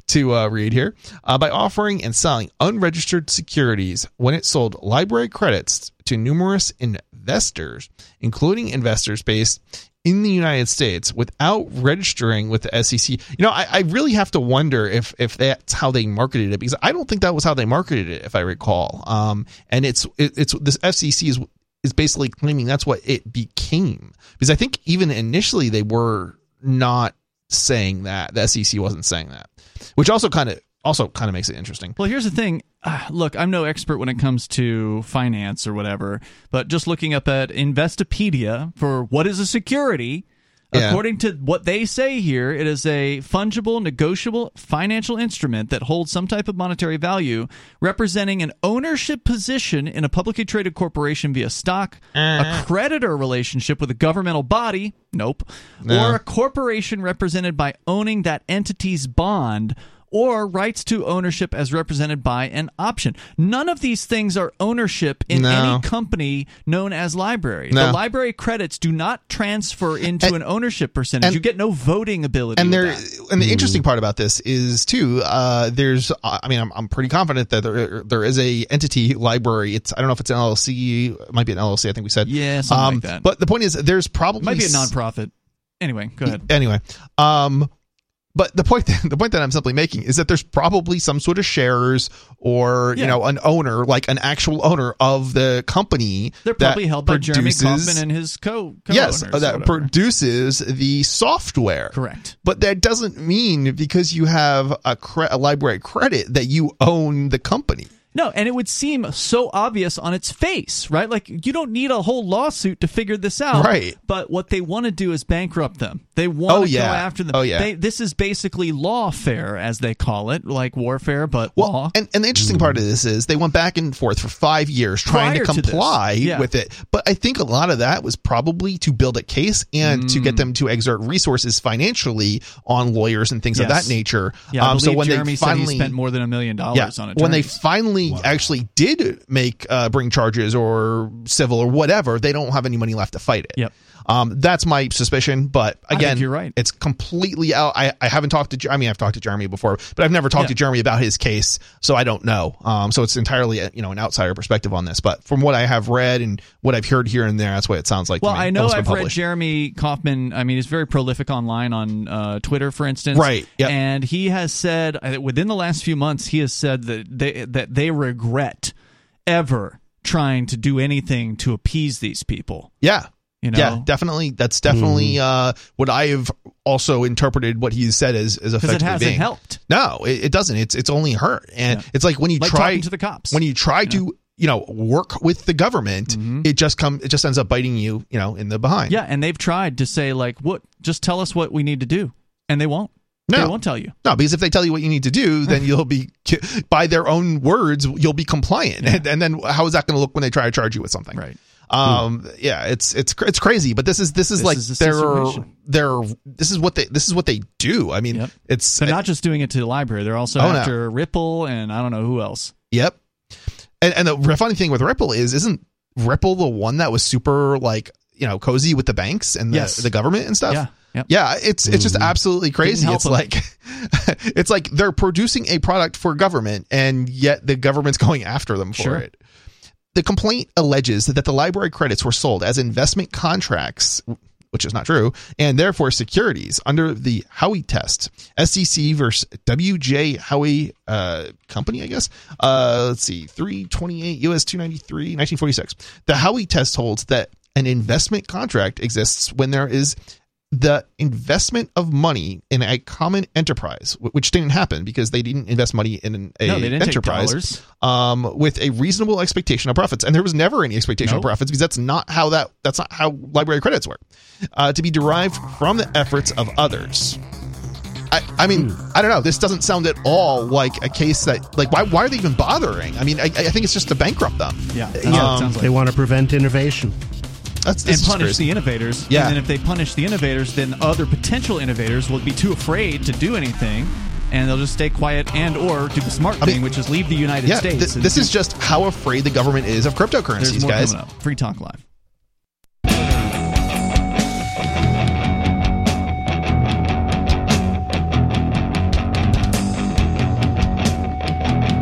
to read here. By offering and selling unregistered securities when it sold LBRY credits to numerous investors, including investors based in the United States without registering with the SEC. You know, I really have to wonder if that's how they marketed it, because I don't think that was how they marketed it, if I recall. And it's this FCC is basically claiming that's what it became, because I think even initially they were not saying that. The SEC wasn't saying that, which also kind of makes it interesting. Well, here's the thing. Look, I'm no expert when it comes to finance or whatever, but just looking up at Investopedia for what is a security, according to what they say here, it is a fungible, negotiable financial instrument that holds some type of monetary value, representing an ownership position in a publicly traded corporation via stock, a creditor relationship with a governmental body, or a corporation represented by owning that entity's bond, or rights to ownership as represented by an option. None of these things are ownership in any company known as LBRY. No. The LBRY credits do not transfer into an ownership percentage. You get no voting ability. And the interesting part about this is, too, I'm pretty confident that there is a entity, LBRY. I don't know if it's an LLC. It might be an LLC, I think we said. Yeah, something like that. But the point is, there's probably... It might be a nonprofit. Anyway, go ahead. Anyway, but the point that I'm simply making is that there's probably some sort of sharers or an owner, like an actual owner of the company. They're probably held by Jeremy Kaufman and his co-owners. Yes, that produces the software. Correct. But that doesn't mean because you have a LBRY credit that you own the company. No, and it would seem so obvious on its face, right? Like, you don't need a whole lawsuit to figure this out. Right. But what they want to do is bankrupt them. They want to go after them. Oh, yeah. This is basically lawfare, as they call it, like warfare, but law. And the interesting part of this is they went back and forth for 5 years trying to comply with it. But I think a lot of that was probably to build a case and to get them to exert resources financially on lawyers and things of that nature. Yeah, I believe Jeremy said he spent more than $1 million on it. When they finally actually did make bring charges or civil or whatever, they don't have any money left to fight it. That's my suspicion, but again, you're right. It's completely out. I haven't talked to I've talked to Jeremy before, but I've never talked to Jeremy about his case, so I don't know. So it's entirely an outsider perspective on this, but from what I have read and what I've heard here and there, that's what it sounds like. Well, to me. I know I've read Jeremy Kaufman. I mean, he's very prolific online on Twitter, for instance, right? Yep. And he has said within the last few months, he has said that they regret ever trying to do anything to appease these people. Yeah. You know? Yeah, definitely. That's definitely what I have also interpreted what he said as effectively being. Because it hasn't helped. No, it doesn't. It's only hurt. And it's like when you try talking to the cops, when you try to work with the government, it just ends up biting you, in the behind. Yeah, and they've tried to say like, what? Just tell us what we need to do, and they won't. No. They won't tell you. No, because if they tell you what you need to do, then you'll be, by their own words, you'll be compliant. Yeah. And then how is that going to look when they try to charge you with something? Right. Yeah, it's crazy, but this is like this is what they do. I mean, it's they're not just doing it to the library; they're also after Ripple and I don't know who else. Yep. And the funny thing with Ripple isn't Ripple the one that was super like cozy with the banks and the government and stuff? Yeah. Yep. Yeah, it's just absolutely crazy. It's like it's like they're producing a product for government, and yet the government's going after them for it. The complaint alleges that the library credits were sold as investment contracts, which is not true, and therefore securities under the Howey test, SEC versus W.J. Howey Company, I guess. 328 U.S. 293, 1946. The Howey test holds that an investment contract exists when there is the investment of money in a common enterprise, which didn't happen because they didn't invest money in an enterprise with a reasonable expectation of profits. And there was never any expectation of profits because that's not how library credits work, to be derived from the efforts of others. I mean, I don't know. This doesn't sound at all like a case that, like, why are they even bothering? I mean, I think it's just to bankrupt them. Yeah. They want to prevent innovation. And punish the innovators. Yeah. And then if they punish the innovators, then other potential innovators will be too afraid to do anything, and they'll just stay quiet and or do the smart thing, which is leave the United States. This is just how afraid the government is of cryptocurrencies, guys. Free Talk Live.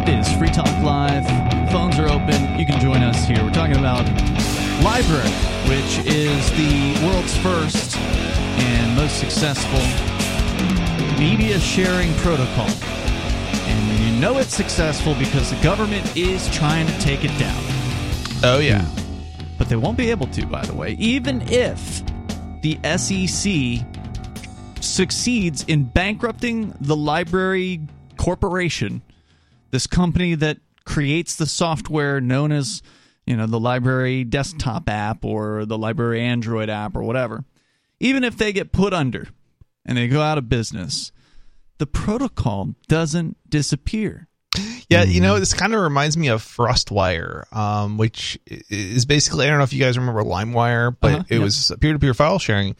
It is Free Talk Live. Phones are open. You can join us here. We're talking about LBRY, which is the world's first and most successful media sharing protocol. And you know it's successful because the government is trying to take it down. Oh, yeah. But they won't be able to, by the way, even if the SEC succeeds in bankrupting the LBRY Corporation, this company that creates the software known as the LBRY desktop app or the LBRY Android app or whatever. Even if they get put under and they go out of business, the protocol doesn't disappear. Yeah, this kind of reminds me of FrostWire, which is basically, I don't know if you guys remember LimeWire, but it was peer-to-peer file sharing.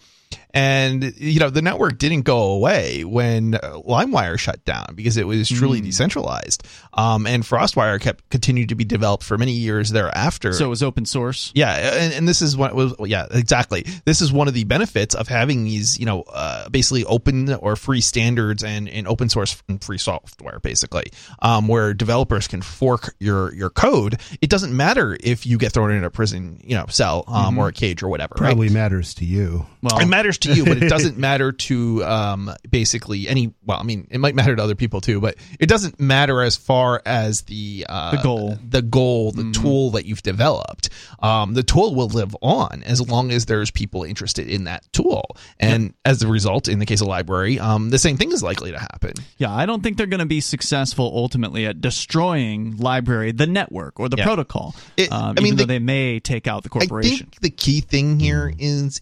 And, the network didn't go away when LimeWire shut down because it was truly decentralized. And FrostWire continued to be developed for many years thereafter. So it was open source. Yeah. And this is what was, exactly. This is one of the benefits of having these, basically open or free standards and open source and free software, basically, where developers can fork your code. It doesn't matter if you get thrown in a prison, cell or a cage or whatever. Probably matters to you. Well, it matters to you, but it doesn't matter to basically any. Well, I mean, it might matter to other people too, but it doesn't matter as far as the goal, the tool that you've developed. The tool will live on as long as there's people interested in that tool, and as a result, in the case of LBRY, the same thing is likely to happen. Yeah, I don't think they're going to be successful ultimately at destroying LBRY, the network or the protocol. Even though they may take out the corporation. I think the key thing here is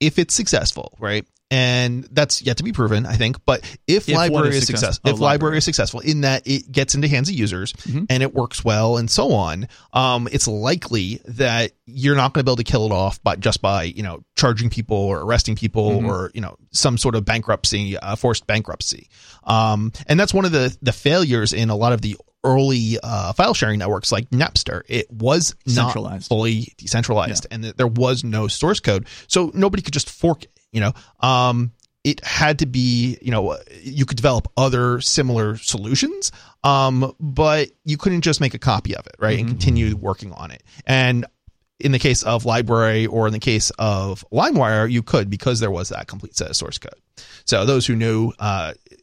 if it's successful, right? And that's yet to be proven, I think. But if LBRY is successful, LBRY is successful in that it gets into hands of users and it works well and so on, it's likely that you're not going to be able to kill it off by charging people or arresting people or some sort of bankruptcy, forced bankruptcy. And that's one of the failures in a lot of the early file sharing networks like Napster. It was not fully decentralized, and there was no source code, so nobody could just fork it. It had to be, you could develop other similar solutions, but you couldn't just make a copy of it, right, and continue working on it. And in the case of LBRY or in the case of LimeWire, you could, because there was that complete set of source code. So those who knew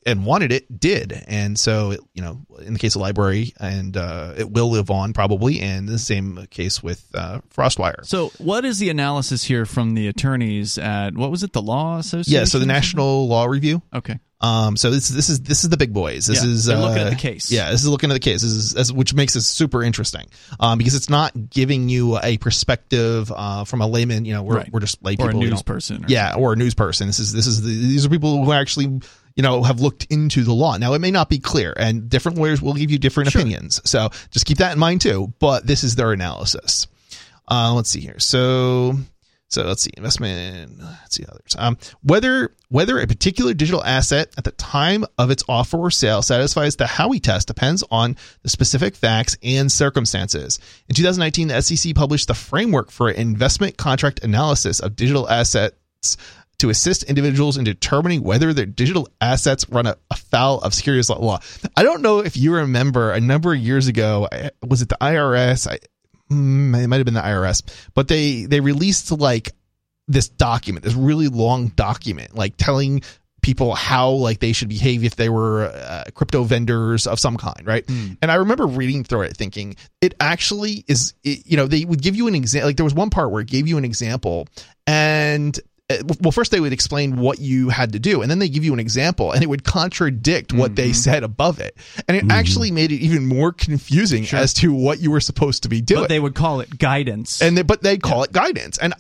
and wanted it did. And so, it, you know, in the case of LBRY, and it will live on probably, and the same case with FrostWire. So what is the analysis here from the attorneys at, what was it, the Law Association? Yeah, so the National Law Review. Okay. So this is the big boys. This is looking at the case. Yeah, this is looking at the case. This is which makes it super interesting, because it's not giving you a perspective from a layman. You know, we're just lay people, or a news person. Or a news person. These are people who actually, you know, have looked into the law. Now, it may not be clear, and different lawyers will give you different opinions. So just keep that in mind too. But this is their analysis. Let's see here. So let's see, investment, let's see others. Whether a particular digital asset at the time of its offer or sale satisfies the Howey test depends on the specific facts and circumstances. In 2019, the SEC published the framework for investment contract analysis of digital assets to assist individuals in determining whether their digital assets run afoul of securities law. I don't know if you remember, a number of years ago, was it the IRS? It might have been the IRS, but they released like this document, this really long document, like telling people how like they should behave if they were crypto vendors of some kind, right? And I remember reading through it, thinking it actually is. You know, they would give you an example. Like there was one part where it gave you an example, and well, first they would explain what you had to do, and then they give you an example, and it would contradict what they said above it, and it actually made it even more confusing as to what you were supposed to be doing. But they would call it guidance, and they call it guidance, and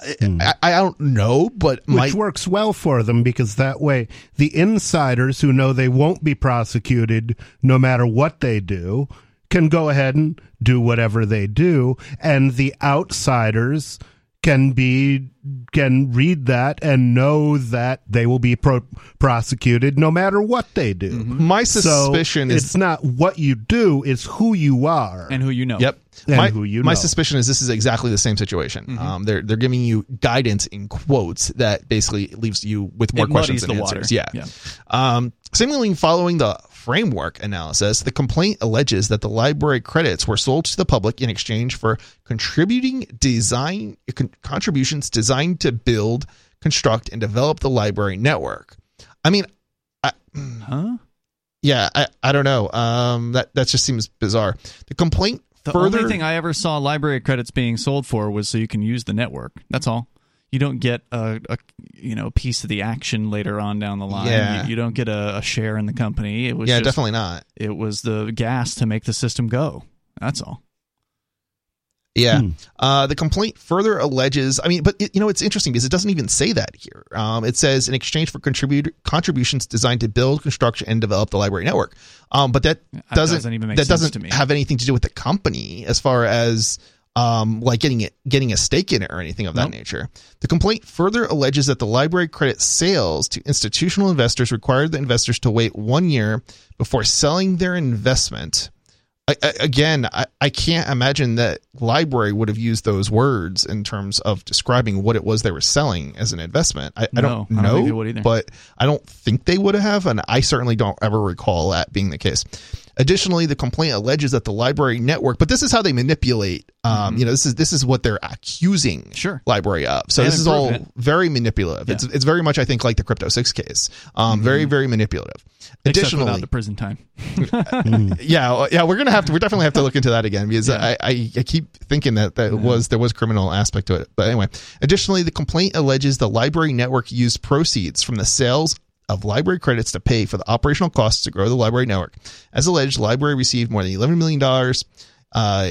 I don't know, but which works well for them, because that way the insiders who know they won't be prosecuted no matter what they do can go ahead and do whatever they do, and the outsiders can read that and know that they will be prosecuted no matter what they do. My suspicion is it's not what you do, it's who you are and who you know. Yep. And my suspicion is this is exactly the same situation. They're giving you guidance in quotes that basically leaves you with more questions than answers. Yeah. Seemingly following the framework analysis, the complaint alleges that the LBRY credits were sold to the public in exchange for contributions designed to build, construct, and develop the LBRY network. I mean, I don't know. That just seems bizarre. The complaint further. The only thing I ever saw LBRY credits being sold for was so you can use the network. That's all. You don't get a piece of the action later on down the line. Yeah. You don't get a share in the company. It was definitely not. It was the gas to make the system go. That's all. Yeah. The complaint further alleges, it's interesting because it doesn't even say that here. It says in exchange for contributions designed to build, construct, and develop the LBRY network. But that doesn't have anything to do with the company as far as getting a stake in it or anything of that nature. The complaint further alleges that the LBRY credit sales to institutional investors required the investors to wait 1 year before selling their investment. I can't imagine that LBRY would have used those words in terms of describing what it was they were selling as an investment. I don't think they would either. But I don't think they would have, and I certainly don't ever recall that being the case. Additionally, the complaint alleges that the LBRY network, but this is how they manipulate. This is what they're accusing LBRY of. So this is all very manipulative. Yeah. It's very much, I think, like the Crypto 6 case. Very, very manipulative. Additionally, without the prison time. We definitely have to look into that again, because I keep thinking there was criminal aspect to it. But anyway, additionally, the complaint alleges the LBRY network used proceeds from the sales of LBRY credits to pay for the operational costs to grow the LBRY network. As alleged, LBRY received more than $11 million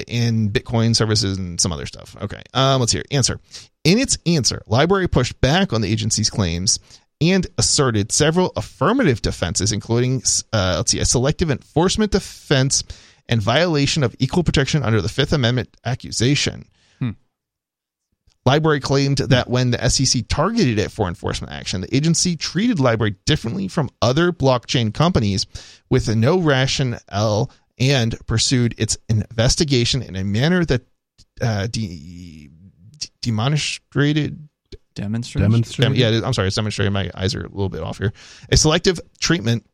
in Bitcoin services and some other stuff. Okay, let's hear. Answer. In its answer, LBRY pushed back on the agency's claims and asserted several affirmative defenses, including a selective enforcement defense and violation of equal protection under the Fifth Amendment accusation. LBRY claimed that when the SEC targeted it for enforcement action, the agency treated LBRY differently from other blockchain companies with no rationale and pursued its investigation in a manner that demonstrated. I'm sorry, it's demonstrated. My eyes are a little bit off here. A selective treatment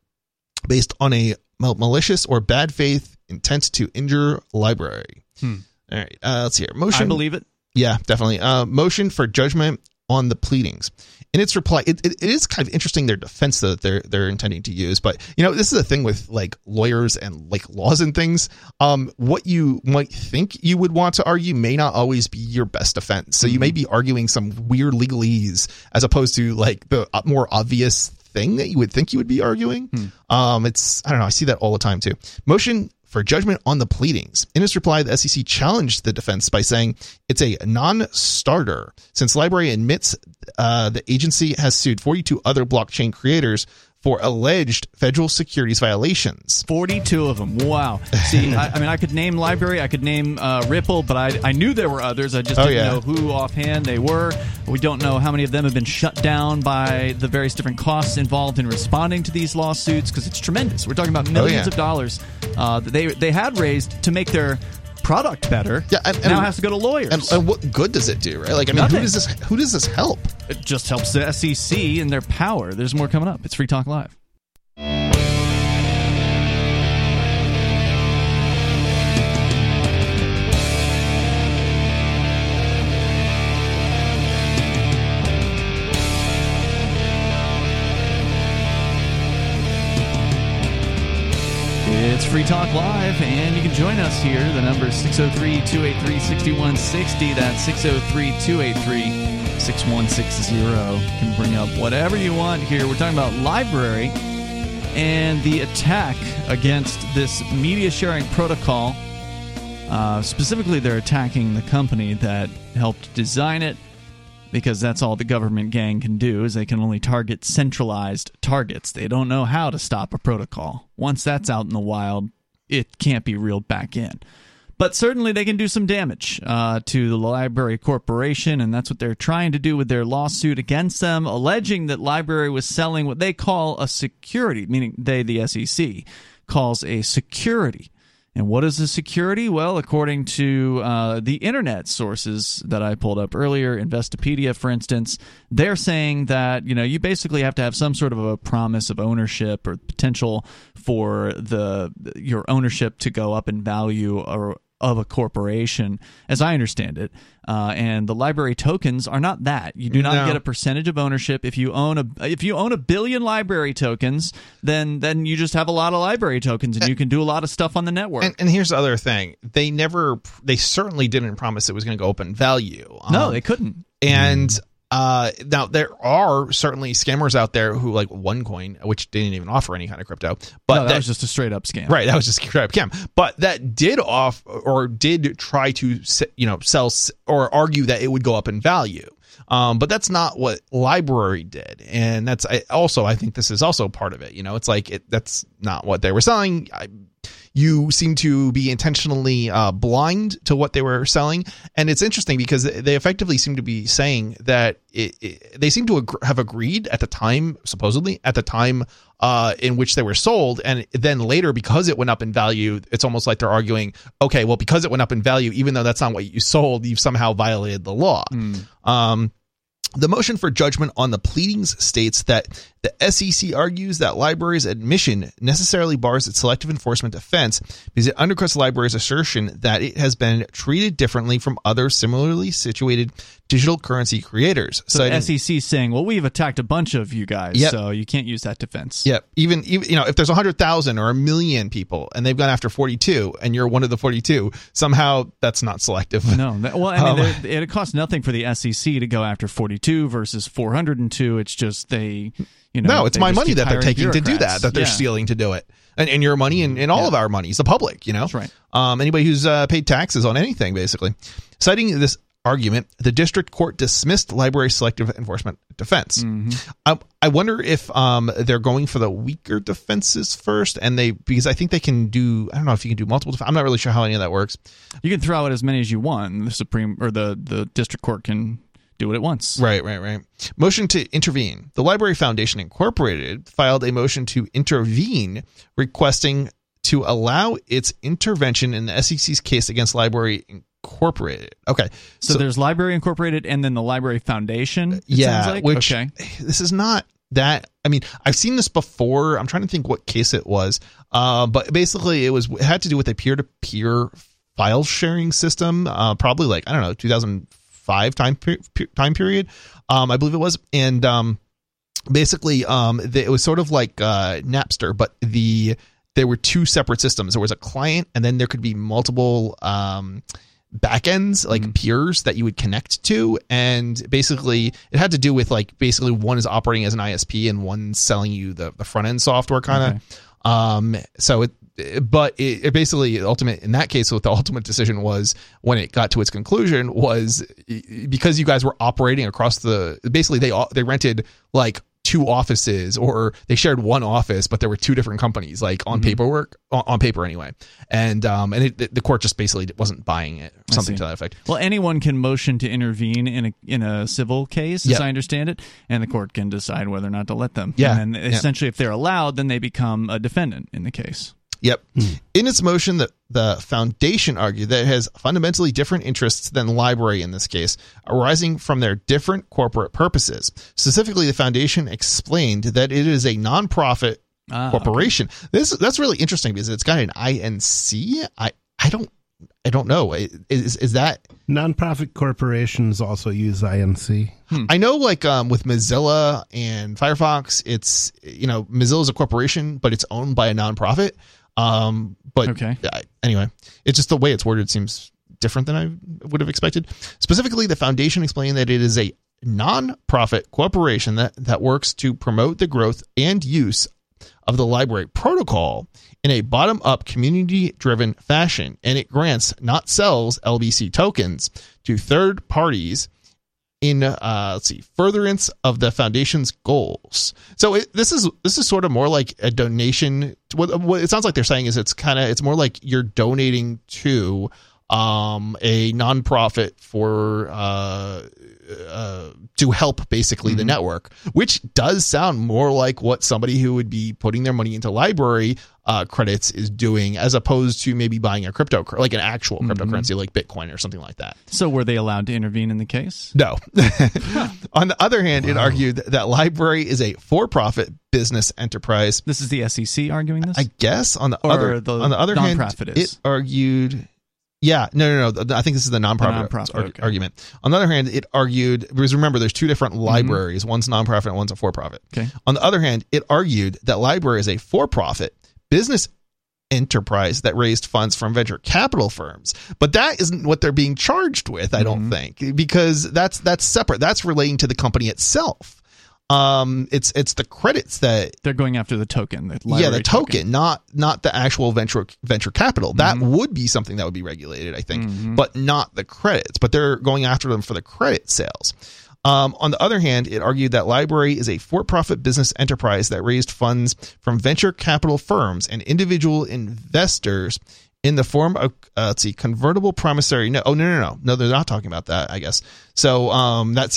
based on a malicious or bad faith intent to injure LBRY. All right, let's see here. Motion. I believe it. Yeah, definitely. Motion for judgment on the pleadings. In its reply, it is kind of interesting, their defense that they're intending to use. But, you know, this is the thing with like lawyers and like laws and things. What you might think you would want to argue may not always be your best defense. So you may be arguing some weird legalese as opposed to like the more obvious thing that you would think you would be arguing. I don't know. I see that all the time, too. Motion for judgment on the pleadings. In its reply, the SEC challenged the defense by saying it's a non-starter since LBRY admits the agency has sued 42 other blockchain creators for alleged federal securities violations. 42 of them. Wow. See, I mean, I could name LBRY, I could name Ripple, but I knew there were others. I just didn't know who offhand they were. We don't know how many of them have been shut down by the various different costs involved in responding to these lawsuits, because it's tremendous. We're talking about millions of dollars that they had raised to make their product better. Yeah, and now it has to go to lawyers. And what good does it do, right? Like, I mean, nothing. Who does this help? It just helps the SEC and their power. There's more coming up. It's Free Talk Live. It's Free Talk Live, and you can join us here. The number is 603-283-6160. That's 603-283-6160. You can bring up whatever you want here. We're talking about LBRY and the attack against this media sharing protocol. Specifically, they're attacking the company that helped design it, because that's all the government gang can do, is they can only target centralized targets. They don't know how to stop a protocol. Once that's out in the wild, it can't be reeled back in. But certainly they can do some damage to the LBRY Corporation, and that's what they're trying to do with their lawsuit against them, alleging that LBRY was selling what they call a security, meaning they, the SEC, calls a security. And what is a security? Well, according to the internet sources that I pulled up earlier, Investopedia, for instance, they're saying that, you know, you basically have to have some sort of a promise of ownership or potential for your ownership to go up in value or of a corporation, as I understand it. And the LBRY tokens are not that. You do not get a percentage of ownership. If you own a billion LBRY tokens, then you just have a lot of LBRY tokens, and you can do a lot of stuff on the network. And here's the other thing: they certainly didn't promise it was going to go up in value. No, they couldn't. And now there are certainly scammers out there who, like OneCoin, which didn't even offer any kind of crypto, but that was just a straight up scam. Right, that was just a straight up scam. But that did try to, you know, sell or argue that it would go up in value. But that's not what LBRY did, and that's I think this is also part of it. You know, it's like that's not what they were selling. You seem to be intentionally blind to what they were selling. And it's interesting because they effectively seem to be saying that they seem to have agreed at the time, supposedly, at the time in which they were sold. And then later, because it went up in value, it's almost like they're arguing, okay, well, because it went up in value, even though that's not what you sold, you've somehow violated the law. The motion for judgment on the pleadings states that the SEC argues that LBRY's admission necessarily bars its selective enforcement defense because it undercuts LBRY's assertion that it has been treated differently from other similarly situated digital currency creators. So the SEC saying, well, we've attacked a bunch of you guys, so you can't use that defense. Yep. Even you know, if there's 100,000 or a million people and they've gone after 42 and you're one of the 42, somehow that's not selective. No. Well, I mean, it costs nothing for the SEC to go after 42 versus 402. It's just they... You know, no, it's my money that they're taking to do that, that they're stealing to do it. And your money and all of our money is the public, you know. That's right. Anybody who's paid taxes on anything, basically. Citing this argument, the district court dismissed LBRY's selective enforcement defense. I wonder if they're going for the weaker defenses first, and because I think they can do, I don't know if you can do multiple defense. I'm not really sure how any of that works. You can throw out as many as you want. The Supreme or the district court can do what it wants. Right. Motion to intervene. The LBRY Foundation Incorporated filed a motion to intervene, requesting to allow its intervention in the SEC's case against LBRY Incorporated. Okay. So there's LBRY Incorporated and then the LBRY Foundation, sounds like. Which, okay. This is not that. I mean, I've seen this before. I'm trying to think what case it was. But basically it had to do with a peer-to-peer file sharing system, probably like, I don't know, 2004. 2005 time period, I believe it was. And basically, it was sort of like Napster, but there were two separate systems. There was a client, and then there could be multiple backends, like peers that you would connect to. And basically it had to do with like, basically one is operating as an ISP and one's selling you the front end software kind of. Okay. So it basically ultimate in that case, what the ultimate decision was when it got to its conclusion was because you guys were operating across they rented like two offices, or they shared one office, but there were two different companies, like on paperwork, on paper anyway. And the court just basically wasn't buying it, or something to that effect. Well, anyone can motion to intervene in a civil case, as I understand it, and the court can decide whether or not to let them. Yeah. And then essentially, if they're allowed, then they become a defendant in the case. Yep. In its motion, the foundation argued that it has fundamentally different interests than LBRY in this case, arising from their different corporate purposes. Specifically, the foundation explained that it is a nonprofit corporation. Okay. That's really interesting because it's got an INC. I don't know. Is that nonprofit corporations also use INC? I know, like with Mozilla and Firefox, it's Mozilla's a corporation, but it's owned by a nonprofit. Anyway, it's just the way it's worded seems different than I would have expected. Specifically, the foundation explained that it is a nonprofit corporation that works to promote the growth and use of the LBRY protocol in a bottom-up, community-driven fashion, and it grants, not sells, LBC tokens to third parties in furtherance of the foundation's goals. So this is sort of more like a donation. What it sounds like they're saying is it's more like you're donating to a nonprofit for to help basically the network, which does sound more like what somebody who would be putting their money into LBRY credits is doing, as opposed to maybe buying a crypto, like an actual cryptocurrency like Bitcoin or something like that. So were they allowed to intervene in the case? No. On the other hand, it argued that LBRY is a for-profit business enterprise. This is the SEC arguing this? I guess. On the other hand, it argued... Yeah, no. I think this is the nonprofit argument. Okay. On the other hand, it argued, because remember, there's two different LBRYs. One's nonprofit and one's a for-profit. Okay. On the other hand, it argued that LBRY is a for-profit business enterprise that raised funds from venture capital firms. But that isn't what they're being charged with, I don't think, because that's separate. That's relating to the company itself. It's the credits that they're going after, the token, the token. not the actual venture capital. That would be something that would be regulated, I think, but not the credits. But they're going after them for the credit sales. On the other hand, it argued that LBRY is a for-profit business enterprise that raised funds from venture capital firms and individual investors in the form of convertible promissory note. No, they're not talking about that, I guess. So this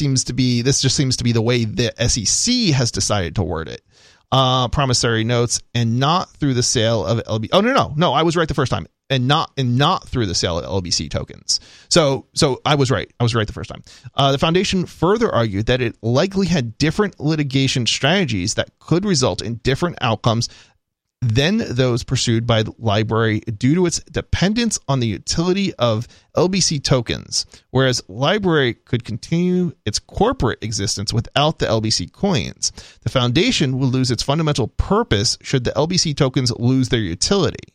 just seems to be the way the SEC has decided to word it. Promissory notes, and not through the sale of LB. No, I was right the first time. And not through the sale of LBC tokens. So I was right the first time. The foundation further argued that it likely had different litigation strategies that could result in different outcomes than those pursued by LBRY due to its dependence on the utility of LBC tokens, whereas LBRY could continue its corporate existence without the LBC coins. The foundation will lose its fundamental purpose should the LBC tokens lose their utility.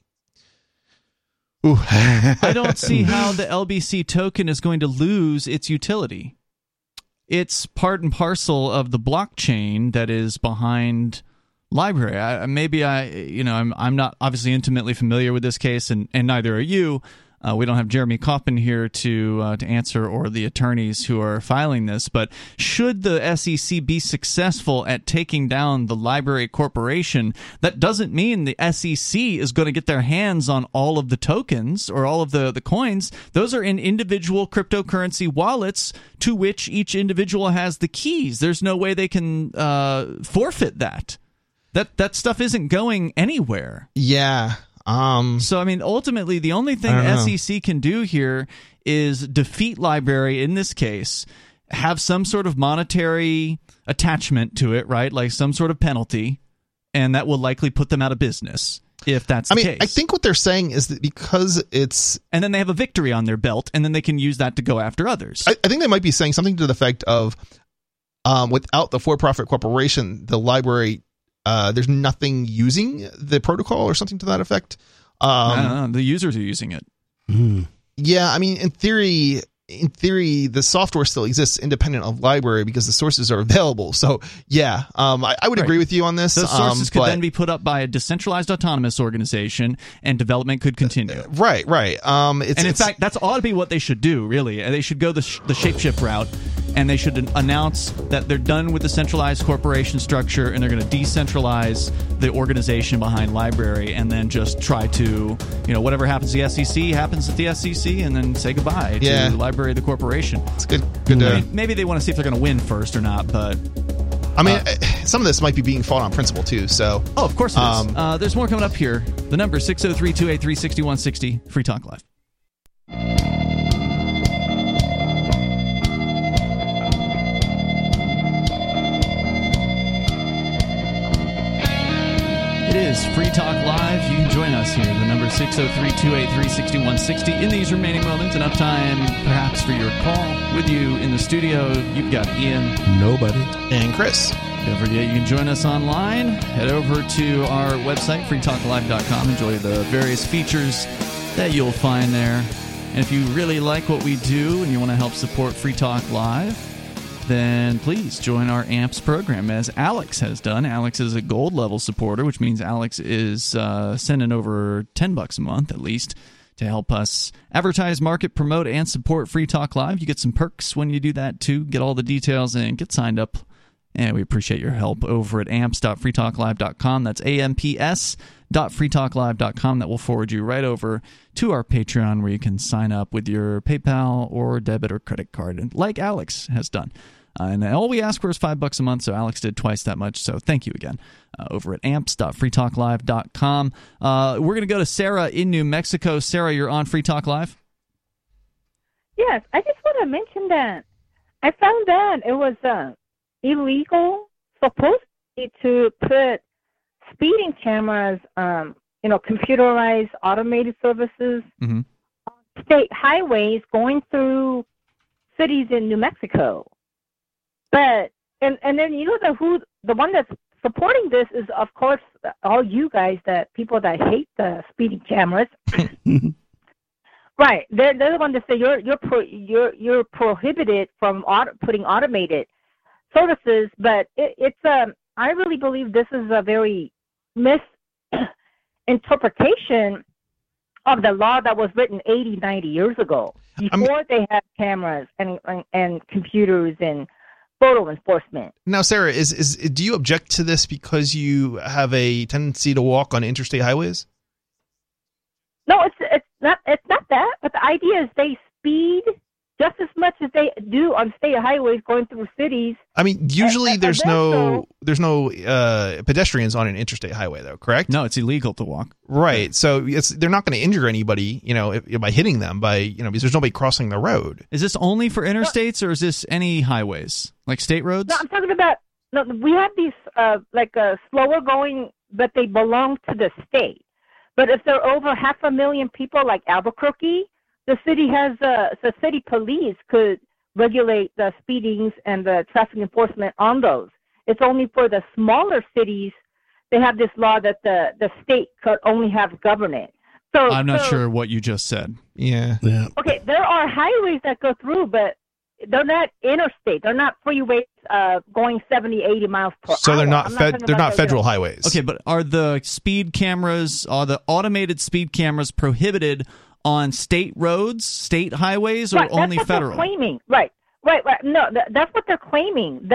I don't see how the LBC token is going to lose its utility. It's part and parcel of the blockchain that is behind LBRY. I'm not obviously intimately familiar with this case, and neither are you. We don't have Jeremy Kaufman here to answer, or the attorneys who are filing this. But should the SEC be successful at taking down the LBRY corporation, that doesn't mean the SEC is going to get their hands on all of the tokens or all of the coins. Those are in individual cryptocurrency wallets to which each individual has the keys. There's no way they can forfeit that. That stuff isn't going anywhere. Yeah. So, I mean, ultimately, the only thing SEC can do here is defeat LBRY in this case, have some sort of monetary attachment to it, right? Like some sort of penalty, and that will likely put them out of business. if that's the case. I mean, I think what they're saying is that because it's... And then they have a victory on their belt, and then they can use that to go after others. I think they might be saying something to the effect of, without the for-profit corporation, the library, there's nothing using the protocol or something to that effect. I don't know. The users are using it. Mm. Yeah, I mean, in theory, the software still exists independent of library because the sources are available. So, yeah, I would agree with you on this. Those sources could then be put up by a decentralized autonomous organization, and development could continue. Right. In fact, that's ought to be what they should do, really. They should go the shapeshift route, and they should announce that they're done with the centralized corporation structure, and they're going to decentralize the organization behind library, and then just try to, whatever happens to the SEC happens at the SEC, and then say goodbye to library. The corporation. It's good. Maybe they want to see if they're going to win first or not, but I mean, some of this might be being fought on principle too. So, oh, of course it is. There's more coming up here. The number is 603-283-6160. Free Talk Live. It is Free Talk Live. You can join us here. The number is 603-283-6160. In these remaining moments, enough time perhaps for your call. With you in the studio, you've got Ian. Nobody. And Chris. Don't forget, you can join us online. Head over to our website, freetalklive.com. Enjoy the various features that you'll find there. And if you really like what we do and you want to help support Free Talk Live, then please join our AMPS program, as Alex has done. Alex is a gold level supporter, which means Alex is sending over $10 a month at least to help us advertise, market, promote, and support Free Talk Live. You get some perks when you do that too. Get all the details and get signed up. And we appreciate your help over at amps.freetalklive.com. That's amps.freetalklive.com. That will forward you right over to our Patreon, where you can sign up with your PayPal or debit or credit card, and like Alex has done. And all we ask for is $5 a month, so Alex did twice that much. So thank you again over at amps.freetalklive.com. We're going to go to Sarah in New Mexico. Sarah, you're on Free Talk Live. Yes, I just want to mention that I found out it was illegal, supposedly, to put speeding cameras, computerized automated services mm-hmm. on state highways going through cities in New Mexico. But and then the one that's supporting this is, of course, all you guys, that people that hate the speeding cameras, right? They're the one that say you're prohibited from putting automated services. But it's I really believe this is a very misinterpretation of the law that was written 80, 90 years ago, before they had cameras and computers and photo enforcement. Now, Sarah, do you object to this because you have a tendency to walk on interstate highways? No, it's not that. But the idea is they speed just as much as they do on state highways going through cities. I mean, usually there's no pedestrians on an interstate highway, though, correct? No, it's illegal to walk. Right. So they're not going to injure anybody, by hitting them, because there's nobody crossing the road. Is this only for interstates, or is this any highways, like state roads? No, I'm talking about. No, we have these slower going, but they belong to the state. But if there are over 500,000 people, like Albuquerque, the city police could regulate the speedings and the traffic enforcement on those. It's only for the smaller cities. They have this law that the state could only have government. So I'm not sure what you just said. Yeah. Okay, there are highways that go through, but they're not interstate. They're not freeways going 70, 80 miles per hour. So they're not federal highways. Okay, but are the automated speed cameras prohibited on state roads, state highways, or only federal? That's what they're claiming. Right. No, that's what they're claiming.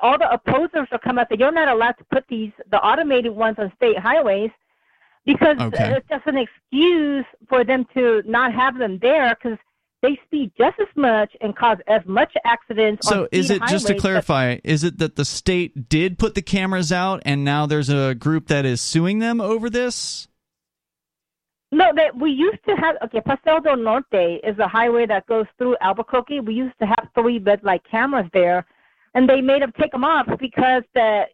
All the opposers will come out that you're not allowed to put the automated ones on state highways because it's just an excuse for them to not have them there, because they speed just as much and cause as much accidents on state highways. So is it, just to clarify, is it that the state did put the cameras out and now there's a group that is suing them over this? No, we used to have, Paseo del Norte is a highway that goes through Albuquerque. We used to have 3 red light cameras there, and they made them take them off because the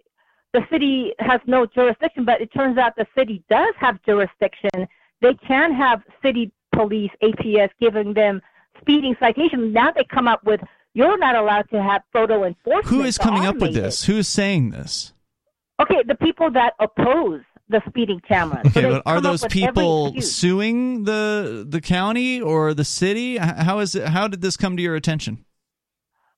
the city has no jurisdiction, but it turns out the city does have jurisdiction. They can have city police, ATS, giving them speeding citations. Now they come up with, you're not allowed to have photo enforcement. Who is coming up with this? Who is saying this? Okay, the people that oppose the speeding cameras. Okay, so but are those people suing the county or the city? How is it? How did this come to your attention?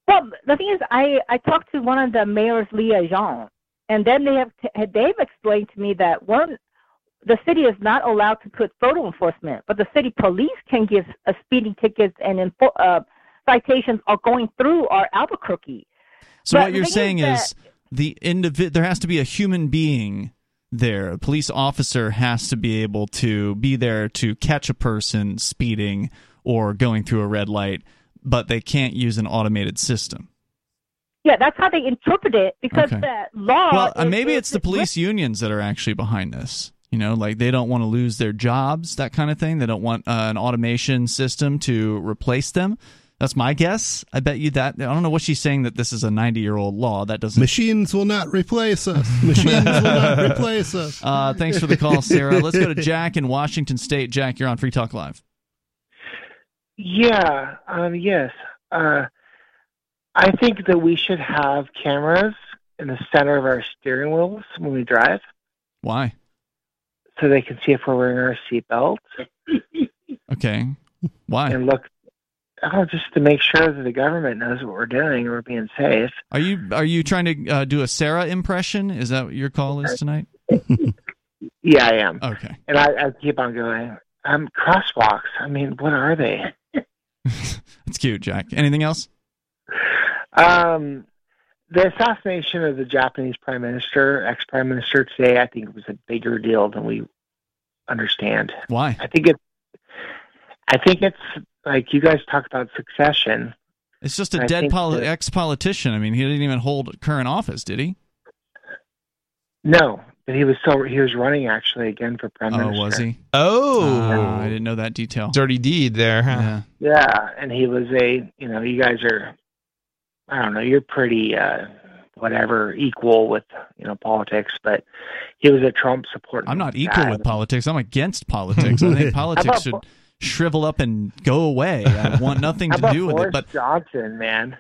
Well, the thing is, I talked to one of the mayor's liaisons, and then they've explained to me that the city is not allowed to put photo enforcement, but the city police can give speeding tickets and citations are going through our Albuquerque. So but what you're saying is there has to be a human being there. A police officer has to be able to be there to catch a person speeding or going through a red light, but they can't use an automated system. Yeah, that's how they interpret it, because the law... Well, maybe it's the police unions that are actually behind this. You know, like they don't want to lose their jobs, that kind of thing. They don't want an automation system to replace them. That's my guess. I bet you that. I don't know what she's saying, that this is a 90-year-old law. That doesn't. Machines will not replace us. Machines will not replace us. Thanks for the call, Sarah. Let's go to Jack in Washington State. Jack, you're on Free Talk Live. Yeah. Yes. I think that we should have cameras in the center of our steering wheels when we drive. Why? So they can see if we're wearing our seatbelt. Okay. Why? And look. Oh, just to make sure that the government knows what we're doing and we're being safe. Are you trying to do a Sarah impression? Is that what your call is tonight? Yeah, I am. Okay. And I keep on going. Crosswalks. I mean, what are they? That's cute, Jack. Anything else? The assassination of the Japanese ex-prime minister today, I think was a bigger deal than we understand. Why? I think it's like you guys talk about succession. It's just a dead ex-politician. I mean, he didn't even hold current office, did he? No, but he was running actually again for prime minister. Oh, was he? Oh, I didn't know that detail. Dirty deed there, huh? Yeah, and he was you guys are, I don't know, you're pretty equal with, politics, but he was a Trump supporter. I'm not equal with politics. I'm against politics. I think politics should shrivel up and go away. I want nothing to do with Boris it. But Johnson, man,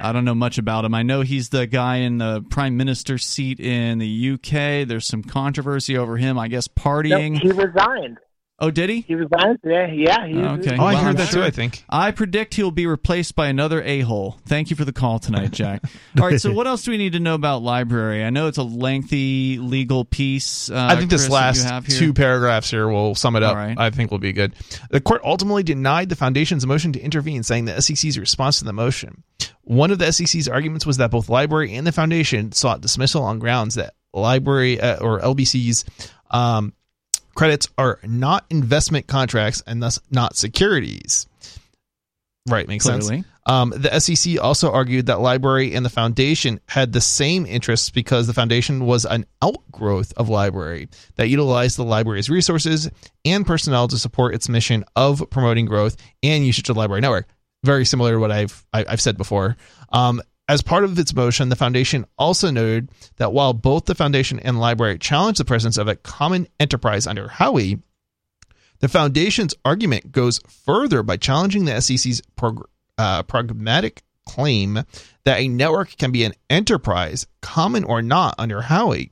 I don't know much about him. I know he's the guy in the prime minister seat in the UK. There's some controversy over him, I guess, partying. No, he resigned. Oh, did he? He resigned. Yeah. Okay. I heard that too. I think I predict he'll be replaced by another a-hole. Thank you for the call tonight, Jack. All right. So, what else do we need to know about LBRY? I know it's a lengthy legal piece. I think this last two paragraphs here will sum it up. Right. I think we'll be good. The court ultimately denied the foundation's motion to intervene, saying the SEC's response to the motion. One of the SEC's arguments was that both LBRY and the foundation sought dismissal on grounds that LBRY or LBC's credits are not investment contracts and thus not securities. Right, makes sense. The SEC also argued that LBRY and the foundation had the same interests because the foundation was an outgrowth of LBRY that utilized the LBRY's resources and personnel to support its mission of promoting growth and usage of LBRY network. Very similar to what I've said before. As part of its motion, the foundation also noted that while both the foundation and LBRY challenge the presence of a common enterprise under Howey, the foundation's argument goes further by challenging the SEC's pragmatic claim that a network can be an enterprise, common or not, under Howey.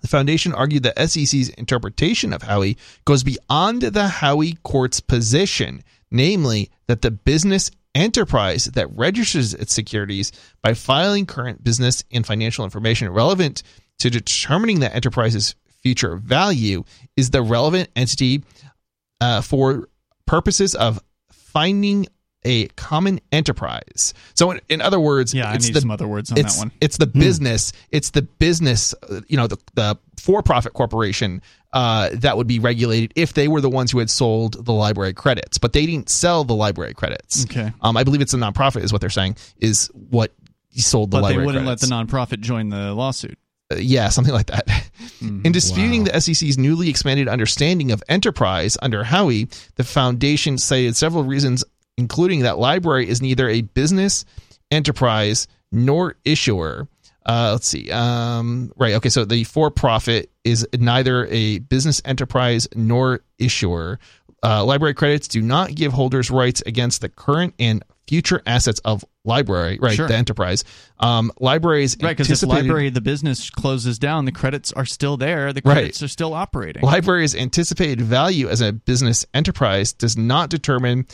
The foundation argued that SEC's interpretation of Howey goes beyond the Howey court's position, namely that the business enterprise that registers its securities by filing current business and financial information relevant to determining that enterprise's future value is the relevant entity for purposes of finding a common enterprise. So in other words, it's the business, it's the business, the for-profit corporation that would be regulated if they were the ones who had sold the LBRY credits, but they didn't sell the LBRY credits. Okay. I believe it's a nonprofit is what they're saying is what sold the LBRY credits. But they wouldn't let the nonprofit join the lawsuit. Yeah, something like that. In disputing the SEC's newly expanded understanding of enterprise under Howey, the foundation cited several reasons, including that LBRY is neither a business enterprise nor issuer. Let's see. Right. Okay. So the for-profit is neither a business enterprise nor issuer. LBRY credits do not give holders rights against the current and future assets of LBRY, right? Sure. The enterprise. LBRY's right, because if LBRY, the business, closes down, the credits are still there. The credits are still operating. LBRY's anticipated value as a business enterprise does not determine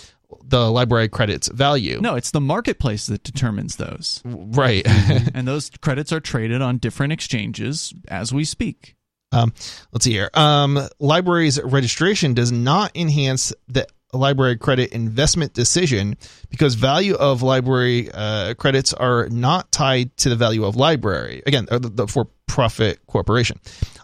the LBRY credits value. No, it's the marketplace that determines those. Right. And those credits are traded on different exchanges as we speak. Let's see here. LBRY's registration does not enhance the LBRY credit investment decision because value of LBRY credits are not tied to the value of LBRY. Again, the for-profit corporation.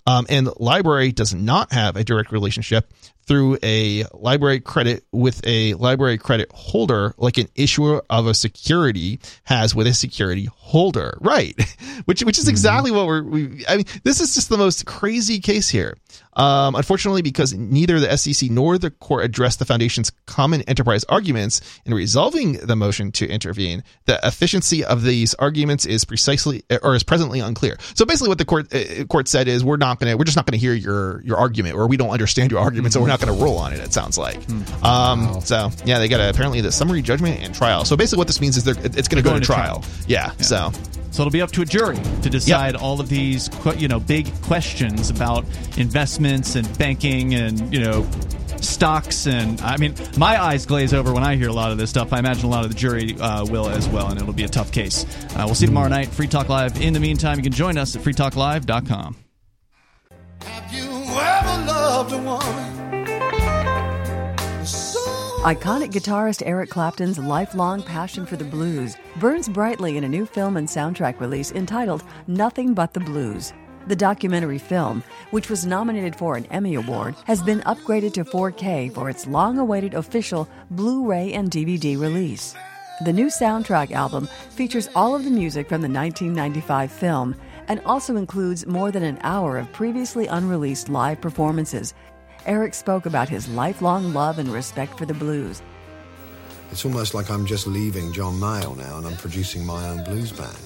And LBRY does not have a direct relationship through a LBRY credit with a LBRY credit holder like an issuer of a security has with a security holder. Right. Which is exactly what I mean, this is just the most crazy case here. Unfortunately, because neither the SEC nor the court addressed the foundation's common enterprise arguments in resolving the motion to intervene, the efficiency of these arguments is precisely or is presently unclear. So basically what the court said is we're just not going to hear your argument, or we don't understand your argument, so we're not going to roll on it sounds like. So yeah, they got apparently the summary judgment and trial. So basically what this means is it's going to go to trial. Yeah. So it'll be up to a jury to decide all of these big questions about investments and banking and stocks, and I mean my eyes glaze over when I hear a lot of this stuff. I imagine a lot of the jury will as well, and it'll be a tough case. We'll see you tomorrow night, Free Talk Live. In the meantime, you can join us at freetalklive.com. Have you ever loved a woman? Iconic guitarist Eric Clapton's lifelong passion for the blues burns brightly in a new film and soundtrack release entitled Nothing But the Blues. The documentary film, which was nominated for an Emmy Award, has been upgraded to 4K for its long-awaited official Blu-ray and DVD release. The new soundtrack album features all of the music from the 1995 film and also includes more than an hour of previously unreleased live performances. Eric spoke about his lifelong love and respect for the blues. It's almost like I'm just leaving John Mayall now and I'm producing my own blues band.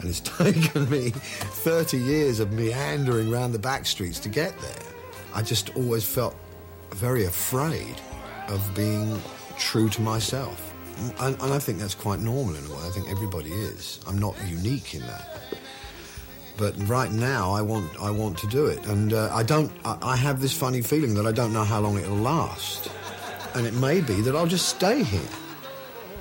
And it's taken me 30 years of meandering around the back streets to get there. I just always felt very afraid of being true to myself. And I think that's quite normal in a way. I think everybody is. I'm not unique in that. But right now, I want to do it, and I have this funny feeling that I don't know how long it'll last, and it may be that I'll just stay here.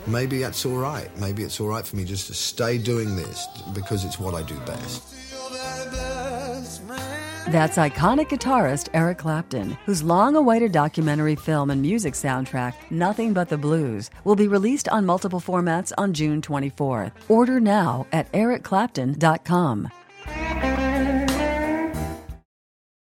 Maybe that's all right. Maybe it's all right for me just to stay doing this because it's what I do best. That's iconic guitarist Eric Clapton, whose long-awaited documentary film and music soundtrack, Nothing But the Blues, will be released on multiple formats on June 24th. Order now at ericclapton.com.